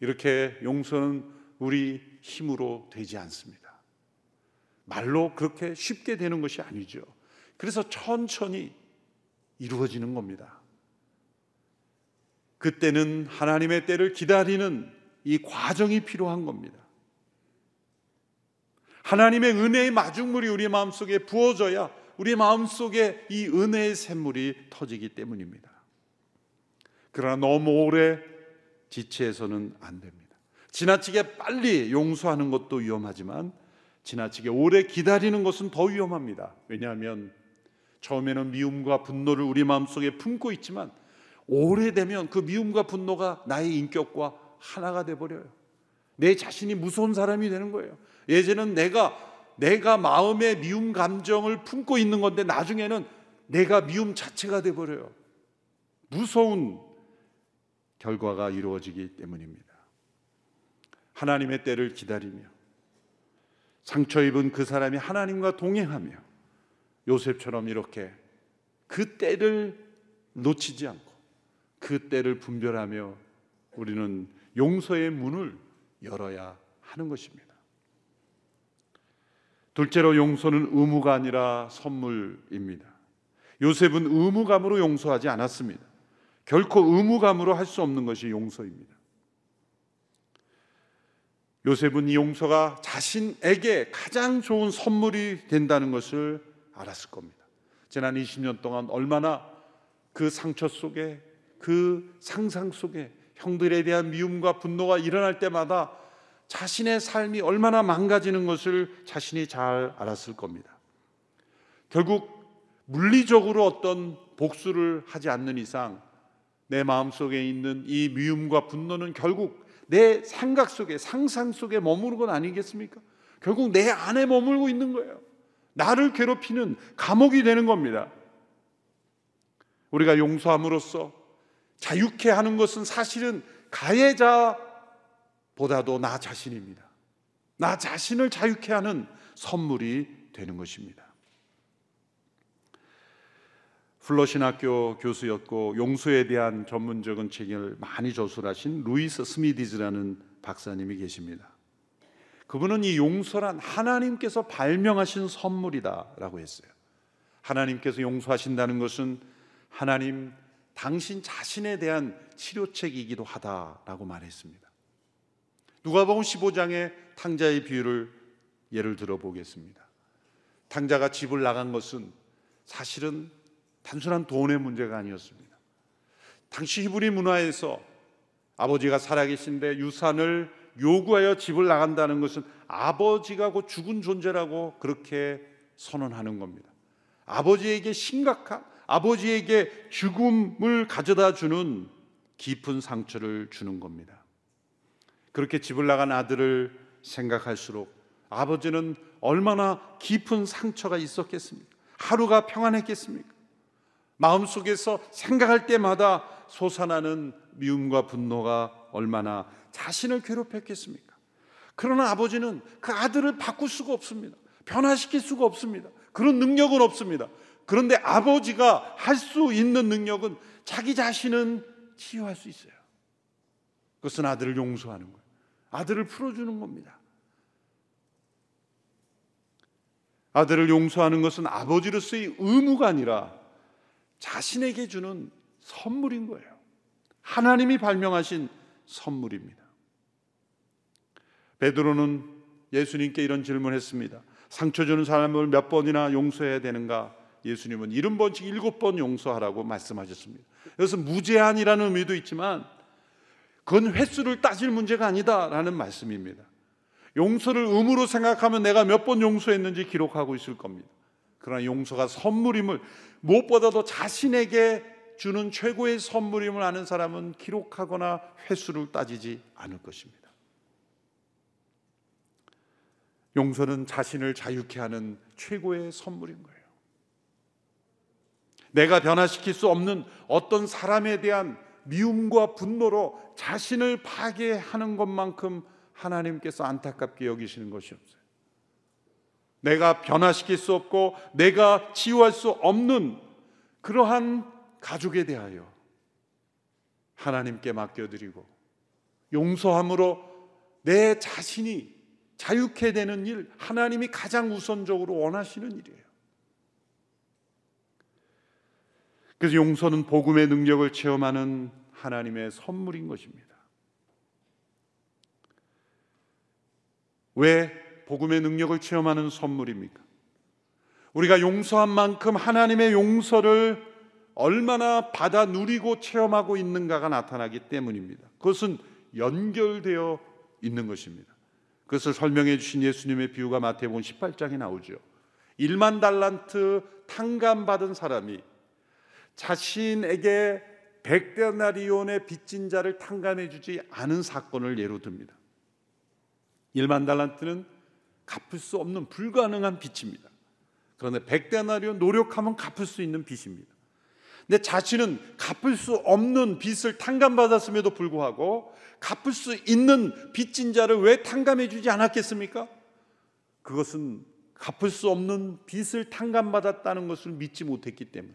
이렇게 용서는 우리 힘으로 되지 않습니다. 말로 그렇게 쉽게 되는 것이 아니죠. 그래서 천천히 이루어지는 겁니다. 그때는 하나님의 때를 기다리는 이 과정이 필요한 겁니다. 하나님의 은혜의 마중물이 우리의 마음속에 부어져야 우리의 마음속에 이 은혜의 샘물이 터지기 때문입니다. 그러나 너무 오래 지체해서는 안 됩니다. 지나치게 빨리 용서하는 것도 위험하지만 지나치게 오래 기다리는 것은 더 위험합니다. 왜냐하면 처음에는 미움과 분노를 우리 마음속에 품고 있지만 오래되면 그 미움과 분노가 나의 인격과 하나가 돼버려요. 내 자신이 무서운 사람이 되는 거예요. 예전에는 내가 내가 마음의 미움 감정을 품고 있는 건데 나중에는 내가 미움 자체가 돼버려요. 무서운 결과가 이루어지기 때문입니다. 하나님의 때를 기다리며 상처 입은 그 사람이 하나님과 동행하며 요셉처럼 이렇게 그 때를 놓치지 않고 그 때를 분별하며 우리는 용서의 문을 열어야 하는 것입니다. 둘째로 용서는 의무가 아니라 선물입니다. 요셉은 의무감으로 용서하지 않았습니다. 결코 의무감으로 할 수 없는 것이 용서입니다. 요셉은 이 용서가 자신에게 가장 좋은 선물이 된다는 것을 알았을 겁니다. 지난 이십 년 동안 얼마나 그 상처 속에 그 상상 속에 형들에 대한 미움과 분노가 일어날 때마다 자신의 삶이 얼마나 망가지는 것을 자신이 잘 알았을 겁니다. 결국 물리적으로 어떤 복수를 하지 않는 이상 내 마음속에 있는 이 미움과 분노는 결국 내 생각 속에 상상 속에 머무는 건 아니겠습니까? 결국 내 안에 머물고 있는 거예요. 나를 괴롭히는 감옥이 되는 겁니다. 우리가 용서함으로써 자유케 하는 것은 사실은 가해자보다도 나 자신입니다. 나 자신을 자유케 하는 선물이 되는 것입니다. 플러신학교 교수였고 용서에 대한 전문적인 책을 많이 저술하신 루이스 스미디즈라는 박사님이 계십니다. 그분은 이 용서란 하나님께서 발명하신 선물이다라고 했어요. 하나님께서 용서하신다는 것은 하나님 당신 자신에 대한 치료책이기도 하다라고 말했습니다. 누가복음 십오 장의 탕자의 비유를 예를 들어보겠습니다. 탕자가 집을 나간 것은 사실은 단순한 돈의 문제가 아니었습니다. 당시 히브리 문화에서 아버지가 살아계신데 유산을 요구하여 집을 나간다는 것은 아버지가 곧 죽은 존재라고 그렇게 선언하는 겁니다. 아버지에게 심각한 아버지에게 죽음을 가져다 주는 깊은 상처를 주는 겁니다. 그렇게 집을 나간 아들을 생각할수록 아버지는 얼마나 깊은 상처가 있었겠습니까? 하루가 평안했겠습니까? 마음속에서 생각할 때마다 솟아나는 미움과 분노가 얼마나 자신을 괴롭혔겠습니까? 그러나 아버지는 그 아들을 바꿀 수가 없습니다. 변화시킬 수가 없습니다. 그런 능력은 없습니다. 그런데 아버지가 할 수 있는 능력은 자기 자신은 치유할 수 있어요. 그것은 아들을 용서하는 거예요. 아들을 풀어주는 겁니다. 아들을 용서하는 것은 아버지로서의 의무가 아니라 자신에게 주는 선물인 거예요. 하나님이 발명하신 선물입니다. 베드로는 예수님께 이런 질문했습니다. 상처 주는 사람을 몇 번이나 용서해야 되는가? 예수님은 일흔 번씩 일곱 번 용서하라고 말씀하셨습니다. 그래서 무제한이라는 의미도 있지만 그건 횟수를 따질 문제가 아니다라는 말씀입니다. 용서를 의무로 생각하면 내가 몇 번 용서했는지 기록하고 있을 겁니다. 그러나 용서가 선물임을 무엇보다도 자신에게 주는 최고의 선물임을 아는 사람은 기록하거나 횟수를 따지지 않을 것입니다. 용서는 자신을 자유케 하는 최고의 선물인 거예요. 내가 변화시킬 수 없는 어떤 사람에 대한 미움과 분노로 자신을 파괴하는 것만큼 하나님께서 안타깝게 여기시는 것이 없어요. 내가 변화시킬 수 없고 내가 치유할 수 없는 그러한 가족에 대하여 하나님께 맡겨드리고 용서함으로 내 자신이 자유케 되는 일, 하나님이 가장 우선적으로 원하시는 일이에요. 그래서 용서는 복음의 능력을 체험하는 하나님의 선물인 것입니다. 왜 복음의 능력을 체험하는 선물입니까? 우리가 용서한 만큼 하나님의 용서를 얼마나 받아 누리고 체험하고 있는가가 나타나기 때문입니다. 그것은 연결되어 있는 것입니다. 그것을 설명해 주신 예수님의 비유가 마태복음 십팔 장에 나오죠. 일만 달란트 탕감받은 사람이 자신에게 백 데나리온의 빚진 자를 탕감해 주지 않은 사건을 예로 듭니다. 일만 달란트는 갚을 수 없는 불가능한 빚입니다. 그런데 백 데나리온 노력하면 갚을 수 있는 빚입니다. 내 자신은 갚을 수 없는 빚을 탕감받았음에도 불구하고 갚을 수 있는 빚진 자를 왜 탕감해 주지 않았겠습니까? 그것은 갚을 수 없는 빚을 탕감받았다는 것을 믿지 못했기 때문에,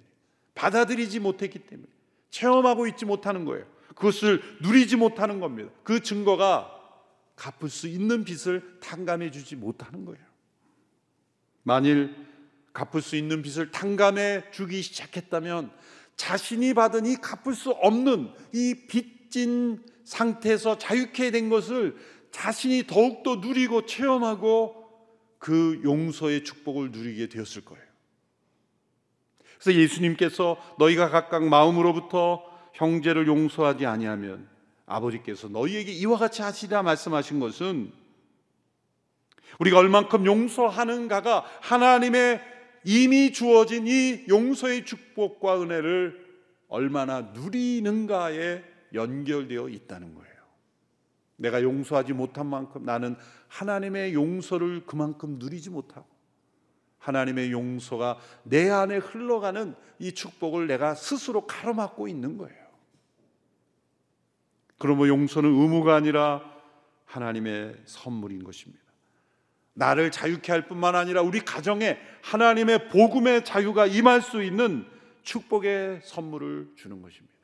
받아들이지 못했기 때문에, 체험하고 있지 못하는 거예요. 그것을 누리지 못하는 겁니다. 그 증거가 갚을 수 있는 빚을 탕감해 주지 못하는 거예요. 만일 갚을 수 있는 빚을 탕감해 주기 시작했다면 자신이 받은 이 갚을 수 없는 이 빚진 상태에서 자유케 된 것을 자신이 더욱더 누리고 체험하고 그 용서의 축복을 누리게 되었을 거예요. 그래서 예수님께서 너희가 각각 마음으로부터 형제를 용서하지 아니하면 아버지께서 너희에게 이와 같이 하시리라 말씀하신 것은 우리가 얼만큼 용서하는가가 하나님의 이미 주어진 이 용서의 축복과 은혜를 얼마나 누리는가에 연결되어 있다는 거예요. 내가 용서하지 못한 만큼 나는 하나님의 용서를 그만큼 누리지 못하고 하나님의 용서가 내 안에 흘러가는 이 축복을 내가 스스로 가로막고 있는 거예요. 그러므로 용서는 의무가 아니라 하나님의 선물인 것입니다. 나를 자유케 할 뿐만 아니라 우리 가정에 하나님의 복음의 자유가 임할 수 있는 축복의 선물을 주는 것입니다.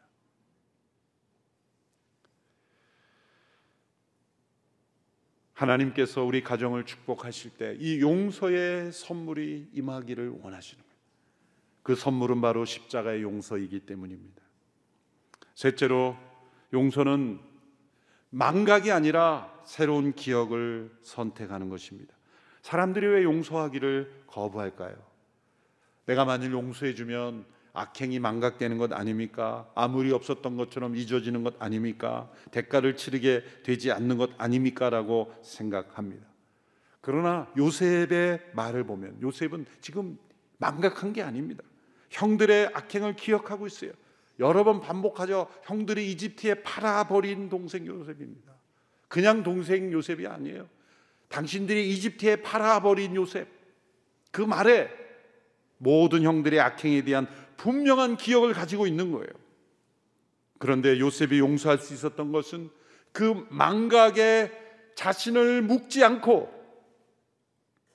하나님께서 우리 가정을 축복하실 때 이 용서의 선물이 임하기를 원하시는 거예요. 그 선물은 바로 십자가의 용서이기 때문입니다. 셋째로 용서는 망각이 아니라 새로운 기억을 선택하는 것입니다. 사람들이 왜 용서하기를 거부할까요? 내가 만일 용서해주면 악행이 망각되는 것 아닙니까? 아무리 없었던 것처럼 잊어지는 것 아닙니까? 대가를 치르게 되지 않는 것 아닙니까? 라고 생각합니다. 그러나 요셉의 말을 보면 요셉은 지금 망각한 게 아닙니다. 형들의 악행을 기억하고 있어요. 여러 번 반복하죠. 형들이 이집트에 팔아버린 동생 요셉입니다. 그냥 동생 요셉이 아니에요. 당신들이 이집트에 팔아버린 요셉, 그 말에 모든 형들의 악행에 대한 분명한 기억을 가지고 있는 거예요. 그런데 요셉이 용서할 수 있었던 것은 그 망각에 자신을 묶지 않고,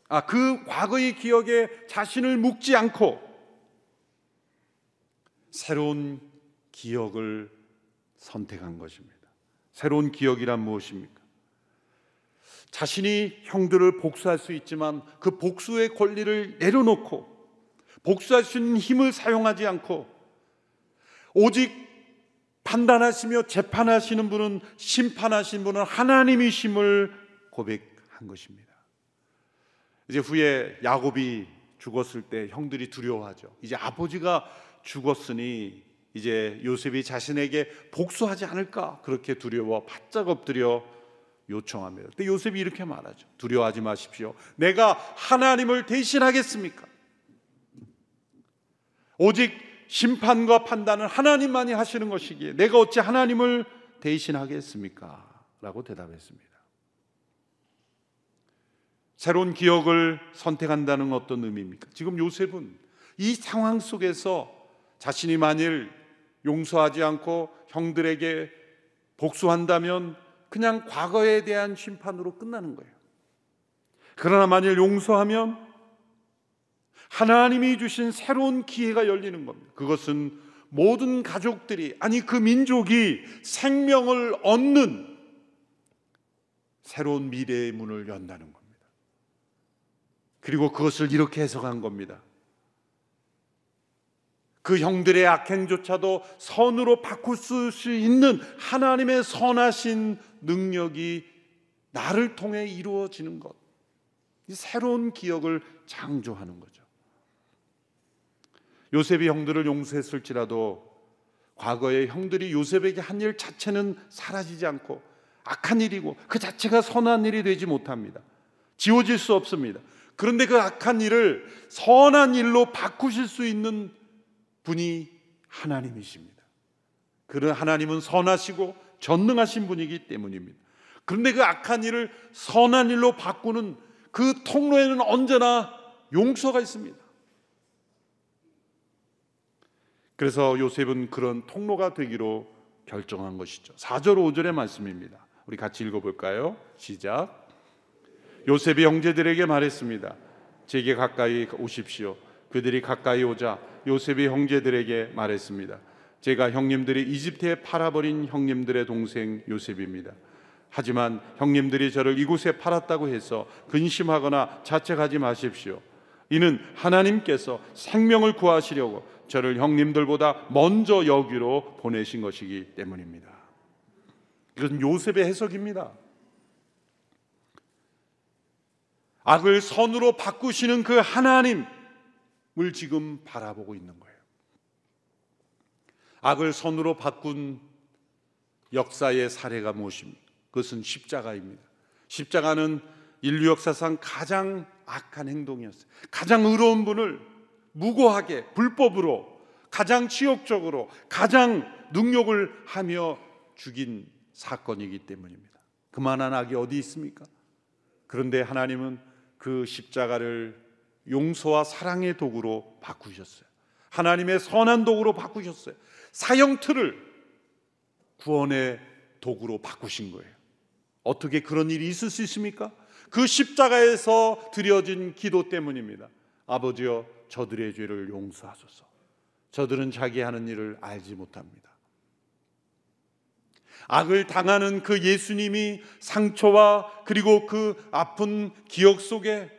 아, 그 과거의 기억에 자신을 묶지 않고 새로운 기억을 선택한 것입니다. 새로운 기억이란 무엇입니까? 자신이 형들을 복수할 수 있지만 그 복수의 권리를 내려놓고 복수할 수 있는 힘을 사용하지 않고 오직 판단하시며 재판하시는 분은, 심판하시는 분은 하나님이심을 고백한 것입니다. 이제 후에 야곱이 죽었을 때 형들이 두려워하죠. 이제 아버지가 죽었으니 이제 요셉이 자신에게 복수하지 않을까 그렇게 두려워 바짝 엎드려 요청합니다. 그때 요셉이 이렇게 말하죠. 두려워하지 마십시오. 내가 하나님을 대신하겠습니까? 오직 심판과 판단은 하나님만이 하시는 것이기에 내가 어찌 하나님을 대신하겠습니까? 라고 대답했습니다. 새로운 기억을 선택한다는 어떤 의미입니까? 지금 요셉은 이 상황 속에서 자신이 만일 용서하지 않고 형들에게 복수한다면 그냥 과거에 대한 심판으로 끝나는 거예요. 그러나 만일 용서하면 하나님이 주신 새로운 기회가 열리는 겁니다. 그것은 모든 가족들이, 아니 그 민족이 생명을 얻는 새로운 미래의 문을 연다는 겁니다. 그리고 그것을 이렇게 해석한 겁니다. 그 형들의 악행조차도 선으로 바꿀 수 있는 하나님의 선하신 능력이 나를 통해 이루어지는 것, 새로운 기억을 창조하는 거죠. 요셉이 형들을 용서했을지라도 과거에 형들이 요셉에게 한 일 자체는 사라지지 않고 악한 일이고 그 자체가 선한 일이 되지 못합니다. 지워질 수 없습니다. 그런데 그 악한 일을 선한 일로 바꾸실 수 있는 분이 하나님이십니다. 그런 하나님은 선하시고 전능하신 분이기 때문입니다. 그런데 그 악한 일을 선한 일로 바꾸는 그 통로에는 언제나 용서가 있습니다. 그래서 요셉은 그런 통로가 되기로 결정한 것이죠. 사 절 오 절의 말씀입니다. 우리 같이 읽어볼까요? 시작. 요셉이 형제들에게 말했습니다. 제게 가까이 오십시오. 그들이 가까이 오자 요셉이 형제들에게 말했습니다. 제가 형님들이 이집트에 팔아버린 형님들의 동생 요셉입니다. 하지만 형님들이 저를 이곳에 팔았다고 해서 근심하거나 자책하지 마십시오. 이는 하나님께서 생명을 구하시려고 저를 형님들보다 먼저 여기로 보내신 것이기 때문입니다. 이것은 요셉의 해석입니다. 악을 선으로 바꾸시는 그 하나님을 지금 바라보고 있는 거예요. 악을 선으로 바꾼 역사의 사례가 무엇입니까? 그것은 십자가입니다. 십자가는 인류 역사상 가장 악한 행동이었어요. 가장 의로운 분을 무고하게 불법으로, 가장 치욕적으로, 가장 능욕을 하며 죽인 사건이기 때문입니다. 그만한 악이 어디 있습니까? 그런데 하나님은 그 십자가를 용서와 사랑의 도구로 바꾸셨어요. 하나님의 선한 도구로 바꾸셨어요. 사형틀을 구원의 도구로 바꾸신 거예요. 어떻게 그런 일이 있을 수 있습니까? 그 십자가에서 드려진 기도 때문입니다. 아버지여, 저들의 죄를 용서하소서. 저들은 자기 하는 일을 알지 못합니다. 악을 당하는 그 예수님이 상처와 그리고 그 아픈 기억 속에,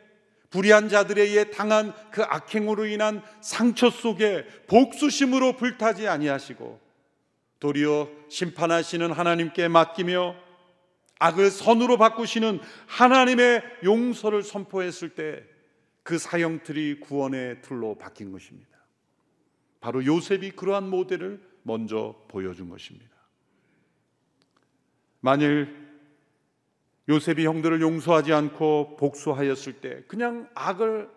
불의한 자들에 의해 당한 그 악행으로 인한 상처 속에 복수심으로 불타지 아니하시고 도리어 심판하시는 하나님께 맡기며 악을 선으로 바꾸시는 하나님의 용서를 선포했을 때 그 사형틀이 구원의 틀로 바뀐 것입니다. 바로 요셉이 그러한 모델을 먼저 보여준 것입니다. 만일 요셉이 형들을 용서하지 않고 복수하였을 때 그냥 악을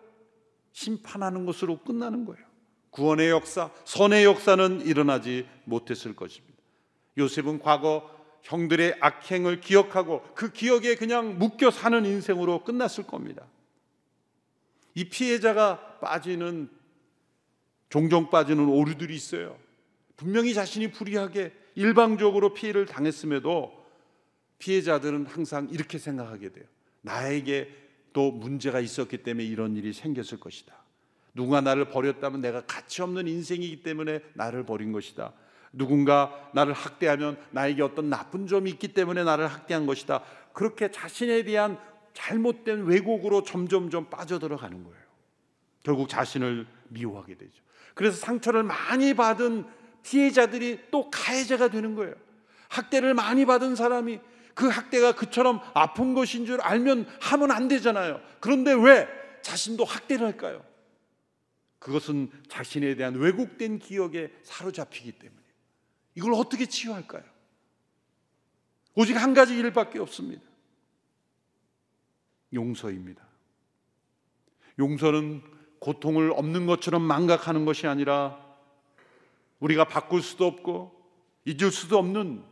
심판하는 것으로 끝나는 거예요. 구원의 역사, 선의 역사는 일어나지 못했을 것입니다. 요셉은 과거 형들의 악행을 기억하고 그 기억에 그냥 묶여 사는 인생으로 끝났을 겁니다. 이 피해자가 빠지는, 종종 빠지는 오류들이 있어요. 분명히 자신이 불의하게 일방적으로 피해를 당했음에도 피해자들은 항상 이렇게 생각하게 돼요. 나에게 또 문제가 있었기 때문에 이런 일이 생겼을 것이다. 누가 나를 버렸다면 내가 가치없는 인생이기 때문에 나를 버린 것이다. 누군가 나를 학대하면 나에게 어떤 나쁜 점이 있기 때문에 나를 학대한 것이다. 그렇게 자신에 대한 잘못된 왜곡으로 점점점 빠져들어가는 거예요. 결국 자신을 미워하게 되죠. 그래서 상처를 많이 받은 피해자들이 또 가해자가 되는 거예요. 학대를 많이 받은 사람이 그 학대가 그처럼 아픈 것인 줄 알면 하면 안 되잖아요. 그런데 왜 자신도 학대를 할까요? 그것은 자신에 대한 왜곡된 기억에 사로잡히기 때문에. 이걸 어떻게 치유할까요? 오직 한 가지 일밖에 없습니다. 용서입니다. 용서는 고통을 없는 것처럼 망각하는 것이 아니라 우리가 바꿀 수도 없고 잊을 수도 없는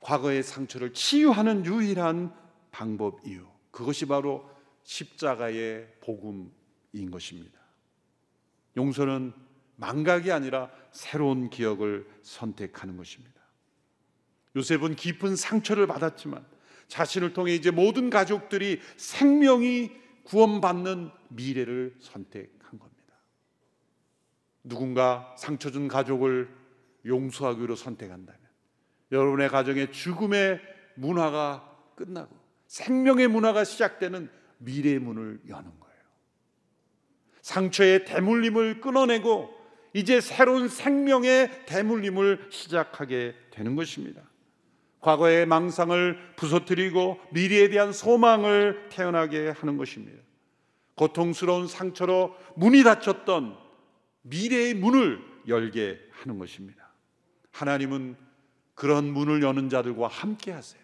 과거의 상처를 치유하는 유일한 방법이요, 그것이 바로 십자가의 복음인 것입니다. 용서는 망각이 아니라 새로운 기억을 선택하는 것입니다. 요셉은 깊은 상처를 받았지만 자신을 통해 이제 모든 가족들이 생명이 구원받는 미래를 선택한 겁니다. 누군가 상처 준 가족을 용서하기로 선택한다면 여러분의 가정의 죽음의 문화가 끝나고 생명의 문화가 시작되는 미래의 문을 여는 거예요. 상처의 대물림을 끊어내고 이제 새로운 생명의 대물림을 시작하게 되는 것입니다. 과거의 망상을 부서뜨리고 미래에 대한 소망을 태어나게 하는 것입니다. 고통스러운 상처로 문이 닫혔던 미래의 문을 열게 하는 것입니다. 하나님은 그런 문을 여는 자들과 함께 하세요.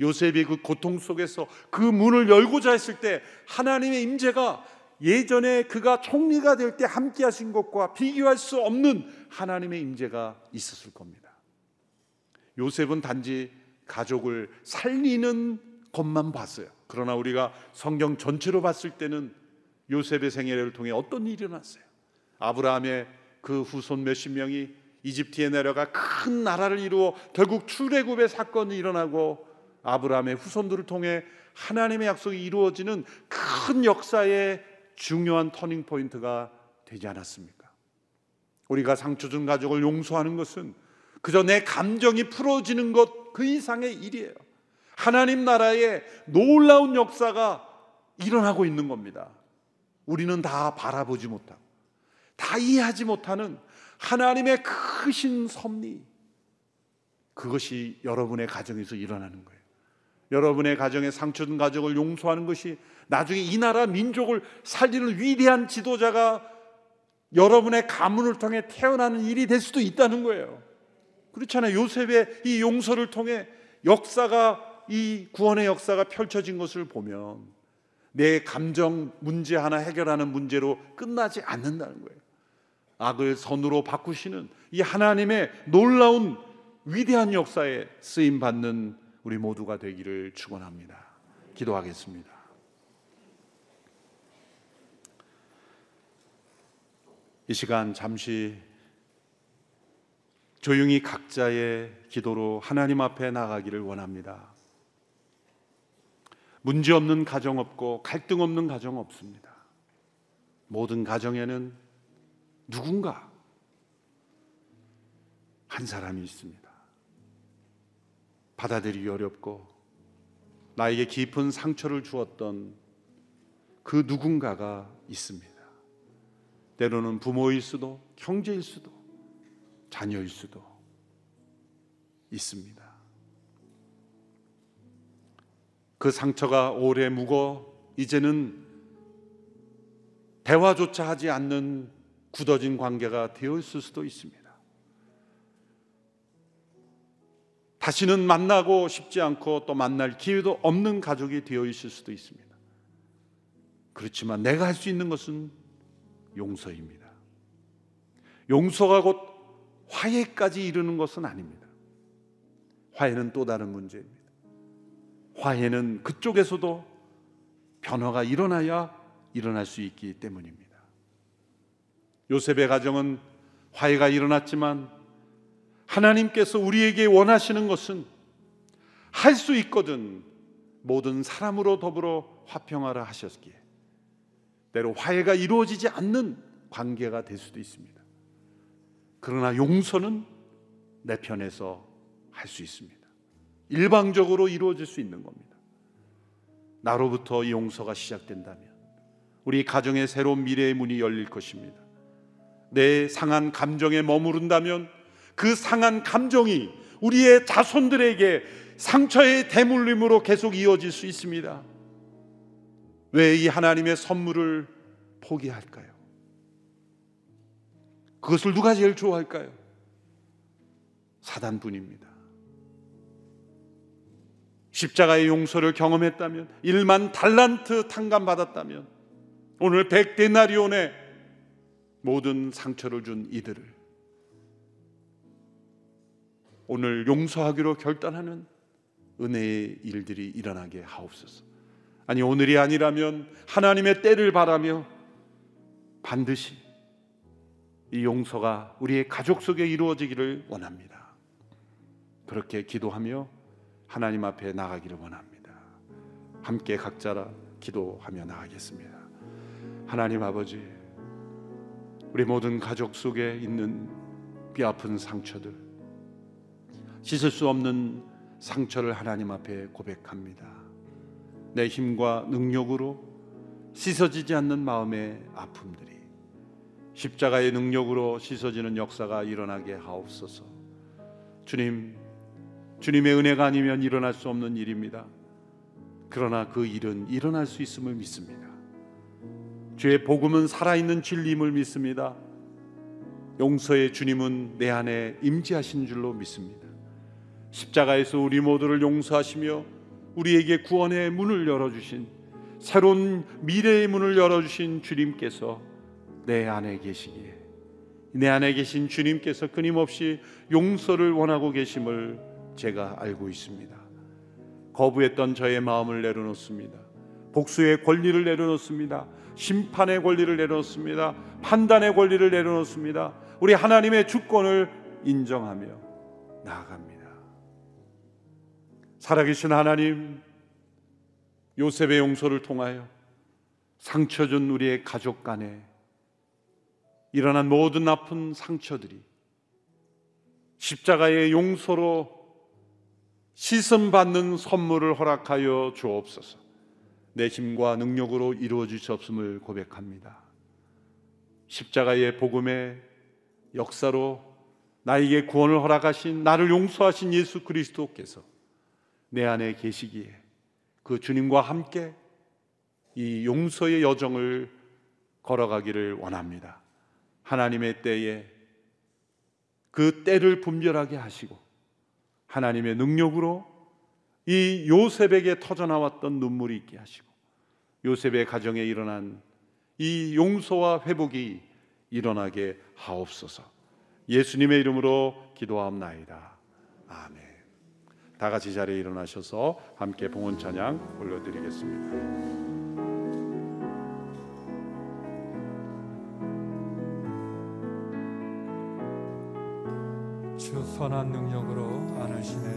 요셉이 그 고통 속에서 그 문을 열고자 했을 때 하나님의 임재가 예전에 그가 총리가 될 때 함께 하신 것과 비교할 수 없는 하나님의 임재가 있었을 겁니다. 요셉은 단지 가족을 살리는 것만 봤어요. 그러나 우리가 성경 전체로 봤을 때는 요셉의 생애를 통해 어떤 일이 일어났어요? 아브라함의 그 후손 몇십 명이 이집트에 내려가 큰 나라를 이루어 결국 출애굽의 사건이 일어나고 아브라함의 후손들을 통해 하나님의 약속이 이루어지는 큰 역사의 중요한 터닝포인트가 되지 않았습니까? 우리가 상처 준 가족을 용서하는 것은 그저 내 감정이 풀어지는 것 그 이상의 일이에요. 하나님 나라의 놀라운 역사가 일어나고 있는 겁니다. 우리는 다 바라보지 못하고 다 이해하지 못하는 하나님의 크신 섭리, 그것이 여러분의 가정에서 일어나는 거예요. 여러분의 가정에 상처든 가족을 용서하는 것이 나중에 이 나라 민족을 살리는 위대한 지도자가 여러분의 가문을 통해 태어나는 일이 될 수도 있다는 거예요. 그렇잖아요. 요셉의 이 용서를 통해 역사가, 이 구원의 역사가 펼쳐진 것을 보면 내 감정 문제 하나 해결하는 문제로 끝나지 않는다는 거예요. 악을 선으로 바꾸시는 이 하나님의 놀라운 위대한 역사에 쓰임받는 우리 모두가 되기를 축원합니다. 기도하겠습니다. 이 시간 잠시 조용히 각자의 기도로 하나님 앞에 나가기를 원합니다. 문제 없는 가정 없고 갈등 없는 가정 없습니다. 모든 가정에는 누군가 한 사람이 있습니다. 받아들이기 어렵고 나에게 깊은 상처를 주었던 그 누군가가 있습니다. 때로는 부모일 수도, 형제일 수도, 자녀일 수도 있습니다. 그 상처가 오래 묵어 이제는 대화조차 하지 않는 굳어진 관계가 되어 있을 수도 있습니다. 다시는 만나고 싶지 않고 또 만날 기회도 없는 가족이 되어 있을 수도 있습니다. 그렇지만 내가 할 수 있는 것은 용서입니다. 용서가 곧 화해까지 이르는 것은 아닙니다. 화해는 또 다른 문제입니다. 화해는 그쪽에서도 변화가 일어나야 일어날 수 있기 때문입니다. 요셉의 가정은 화해가 일어났지만 하나님께서 우리에게 원하시는 것은 할 수 있거든 모든 사람으로 더불어 화평하라 하셨기에 때로 화해가 이루어지지 않는 관계가 될 수도 있습니다. 그러나 용서는 내 편에서 할 수 있습니다. 일방적으로 이루어질 수 있는 겁니다. 나로부터 이 용서가 시작된다면 우리 가정의 새로운 미래의 문이 열릴 것입니다. 내 상한 감정에 머무른다면 그 상한 감정이 우리의 자손들에게 상처의 대물림으로 계속 이어질 수 있습니다. 왜 이 하나님의 선물을 포기할까요? 그것을 누가 제일 좋아할까요? 사단뿐입니다. 십자가의 용서를 경험했다면, 일만 달란트 탕감받았다면, 오늘 백 데나리온의 모든 상처를 준 이들을 오늘 용서하기로 결단하는 은혜의 일들이 일어나게 하옵소서. 아니, 오늘이 아니라면 하나님의 때를 바라며 반드시 이 용서가 우리의 가족 속에 이루어지기를 원합니다. 그렇게 기도하며 하나님 앞에 나가기를 원합니다. 함께 각자라 기도하며 나가겠습니다. 하나님 아버지, 우리 모든 가족 속에 있는 뼈아픈 상처들, 씻을 수 없는 상처를 하나님 앞에 고백합니다. 내 힘과 능력으로 씻어지지 않는 마음의 아픔들이 십자가의 능력으로 씻어지는 역사가 일어나게 하옵소서. 주님, 주님의 은혜가 아니면 일어날 수 없는 일입니다. 그러나 그 일은 일어날 수 있음을 믿습니다. 주의 복음은 살아있는 진리임을 믿습니다. 용서의 주님은 내 안에 임재하신 줄로 믿습니다. 십자가에서 우리 모두를 용서하시며 우리에게 구원의 문을 열어주신, 새로운 미래의 문을 열어주신 주님께서 내 안에 계시기에, 내 안에 계신 주님께서 끊임없이 용서를 원하고 계심을 제가 알고 있습니다. 거부했던 저의 마음을 내려놓습니다. 복수의 권리를 내려놓습니다. 심판의 권리를 내려놓습니다. 판단의 권리를 내려놓습니다. 우리 하나님의 주권을 인정하며 나아갑니다. 살아계신 하나님, 요셉의 용서를 통하여 상처 준 우리의 가족 간에 일어난 모든 아픈 상처들이 십자가의 용서로 씻음받는 선물을 허락하여 주옵소서. 내 힘과 능력으로 이루어 주시옵음을 고백합니다. 십자가의 복음의 역사로 나에게 구원을 허락하신, 나를 용서하신 예수 그리스도께서 내 안에 계시기에 그 주님과 함께 이 용서의 여정을 걸어가기를 원합니다. 하나님의 때에 그 때를 분별하게 하시고 하나님의 능력으로 이 요셉에게 터져나왔던 눈물이 있게 하시고 요셉의 가정에 일어난 이 용서와 회복이 일어나게 하옵소서. 예수님의 이름으로 기도하옵나이다. 아멘. 다 같이 자리에 일어나셔서 함께 봉헌 찬양 올려드리겠습니다. 주 선한 능력으로 안으시네.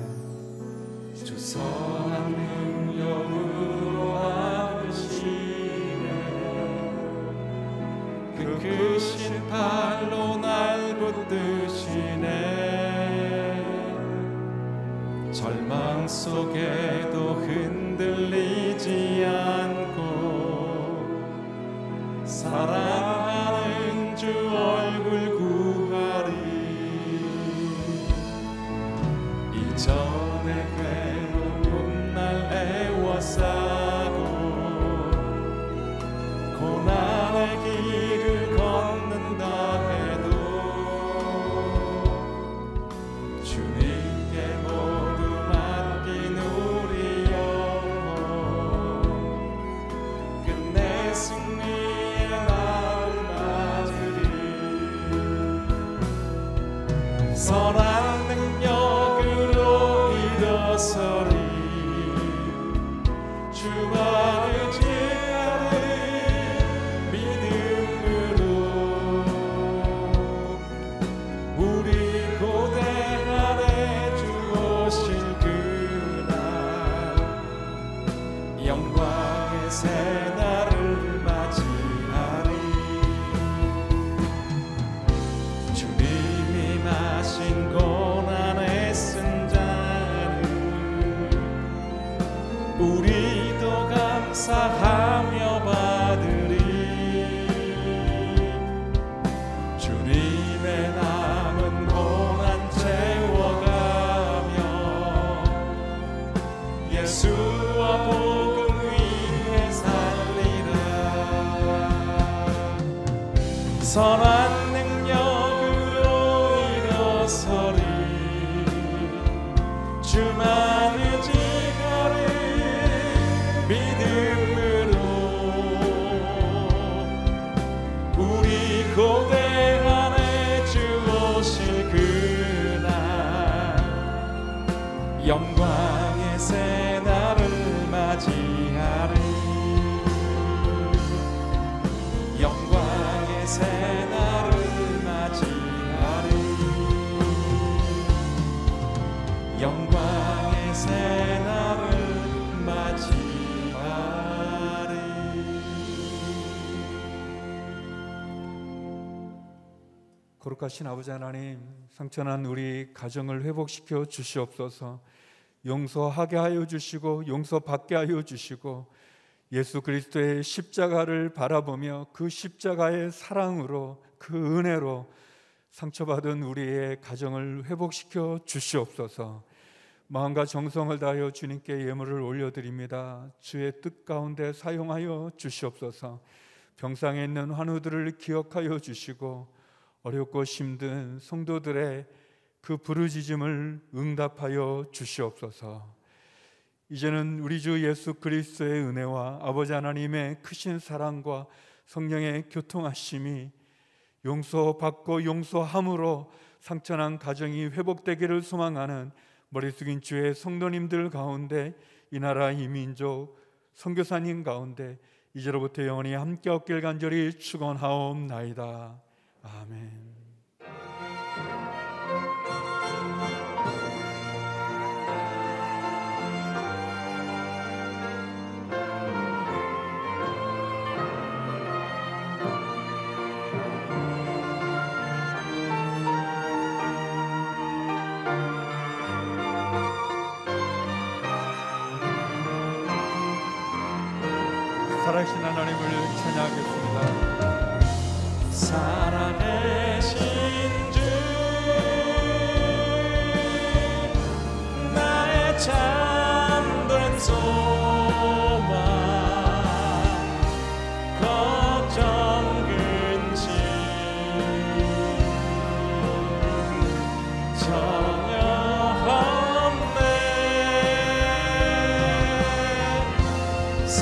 주 선한 능력으로 안으시네. 그 크신 팔로 날 붙드시네. 절망 속에도 흔들리지 않고 사랑하는 주 얼굴 구하리. 전에 괴로운 날 애워싸고 고난의 길을 걷는다 해도 주님께 모두 맡긴 우리 영혼 끝내 승리의 날을 맞으리. 선한 능력 서리 주만을 지하는 믿음으로 우리 고대 안에 주오실 그날 영광의 새날을 맞이하리. 주님이 마신 고난의 승 우리도 감사하며 받으리. 주님의 남은 고난 채워가며 예수와 복음 위에 살리라. 선한 능력으로 일어서리 주만을 지 믿음으로 우리 고대 안에 주오실 그날 영광의 새날을 맞이하리. 영광의 새날을 맞이하리. 영광의 새날을 맞이하리. 거룩하신 아버지 하나님, 상처난 우리 가정을 회복시켜 주시옵소서. 용서하게 하여 주시고 용서받게 하여 주시고, 예수 그리스도의 십자가를 바라보며 그 십자가의 사랑으로, 그 은혜로 상처받은 우리의 가정을 회복시켜 주시옵소서. 마음과 정성을 다하여 주님께 예물을 올려드립니다. 주의 뜻 가운데 사용하여 주시옵소서. 병상에 있는 환우들을 기억하여 주시고, 어렵고 힘든 성도들의 그 부르짖음을 응답하여 주시옵소서. 이제는 우리 주 예수 그리스도의 은혜와 아버지 하나님의 크신 사랑과 성령의 교통하심이 용서받고 용서함으로 상처난 가정이 회복되기를 소망하는 머리 숙인 주의 성도님들 가운데, 이 나라 이 민족 선교사님 가운데 이제로부터 영원히 함께 없길 간절히 축원하옵나이다. 아멘. 살아계신 하나님을 찬양하겠습니다. 살아계신 주 나의 참된 소망, 걱정 근심 전혀 없네. 사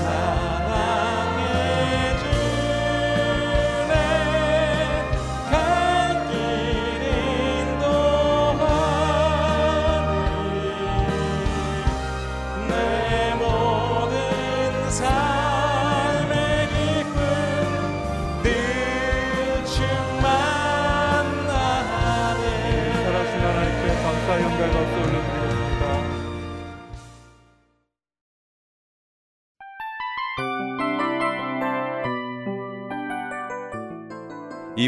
이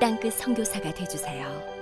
땅끝 선교사가 되어주세요.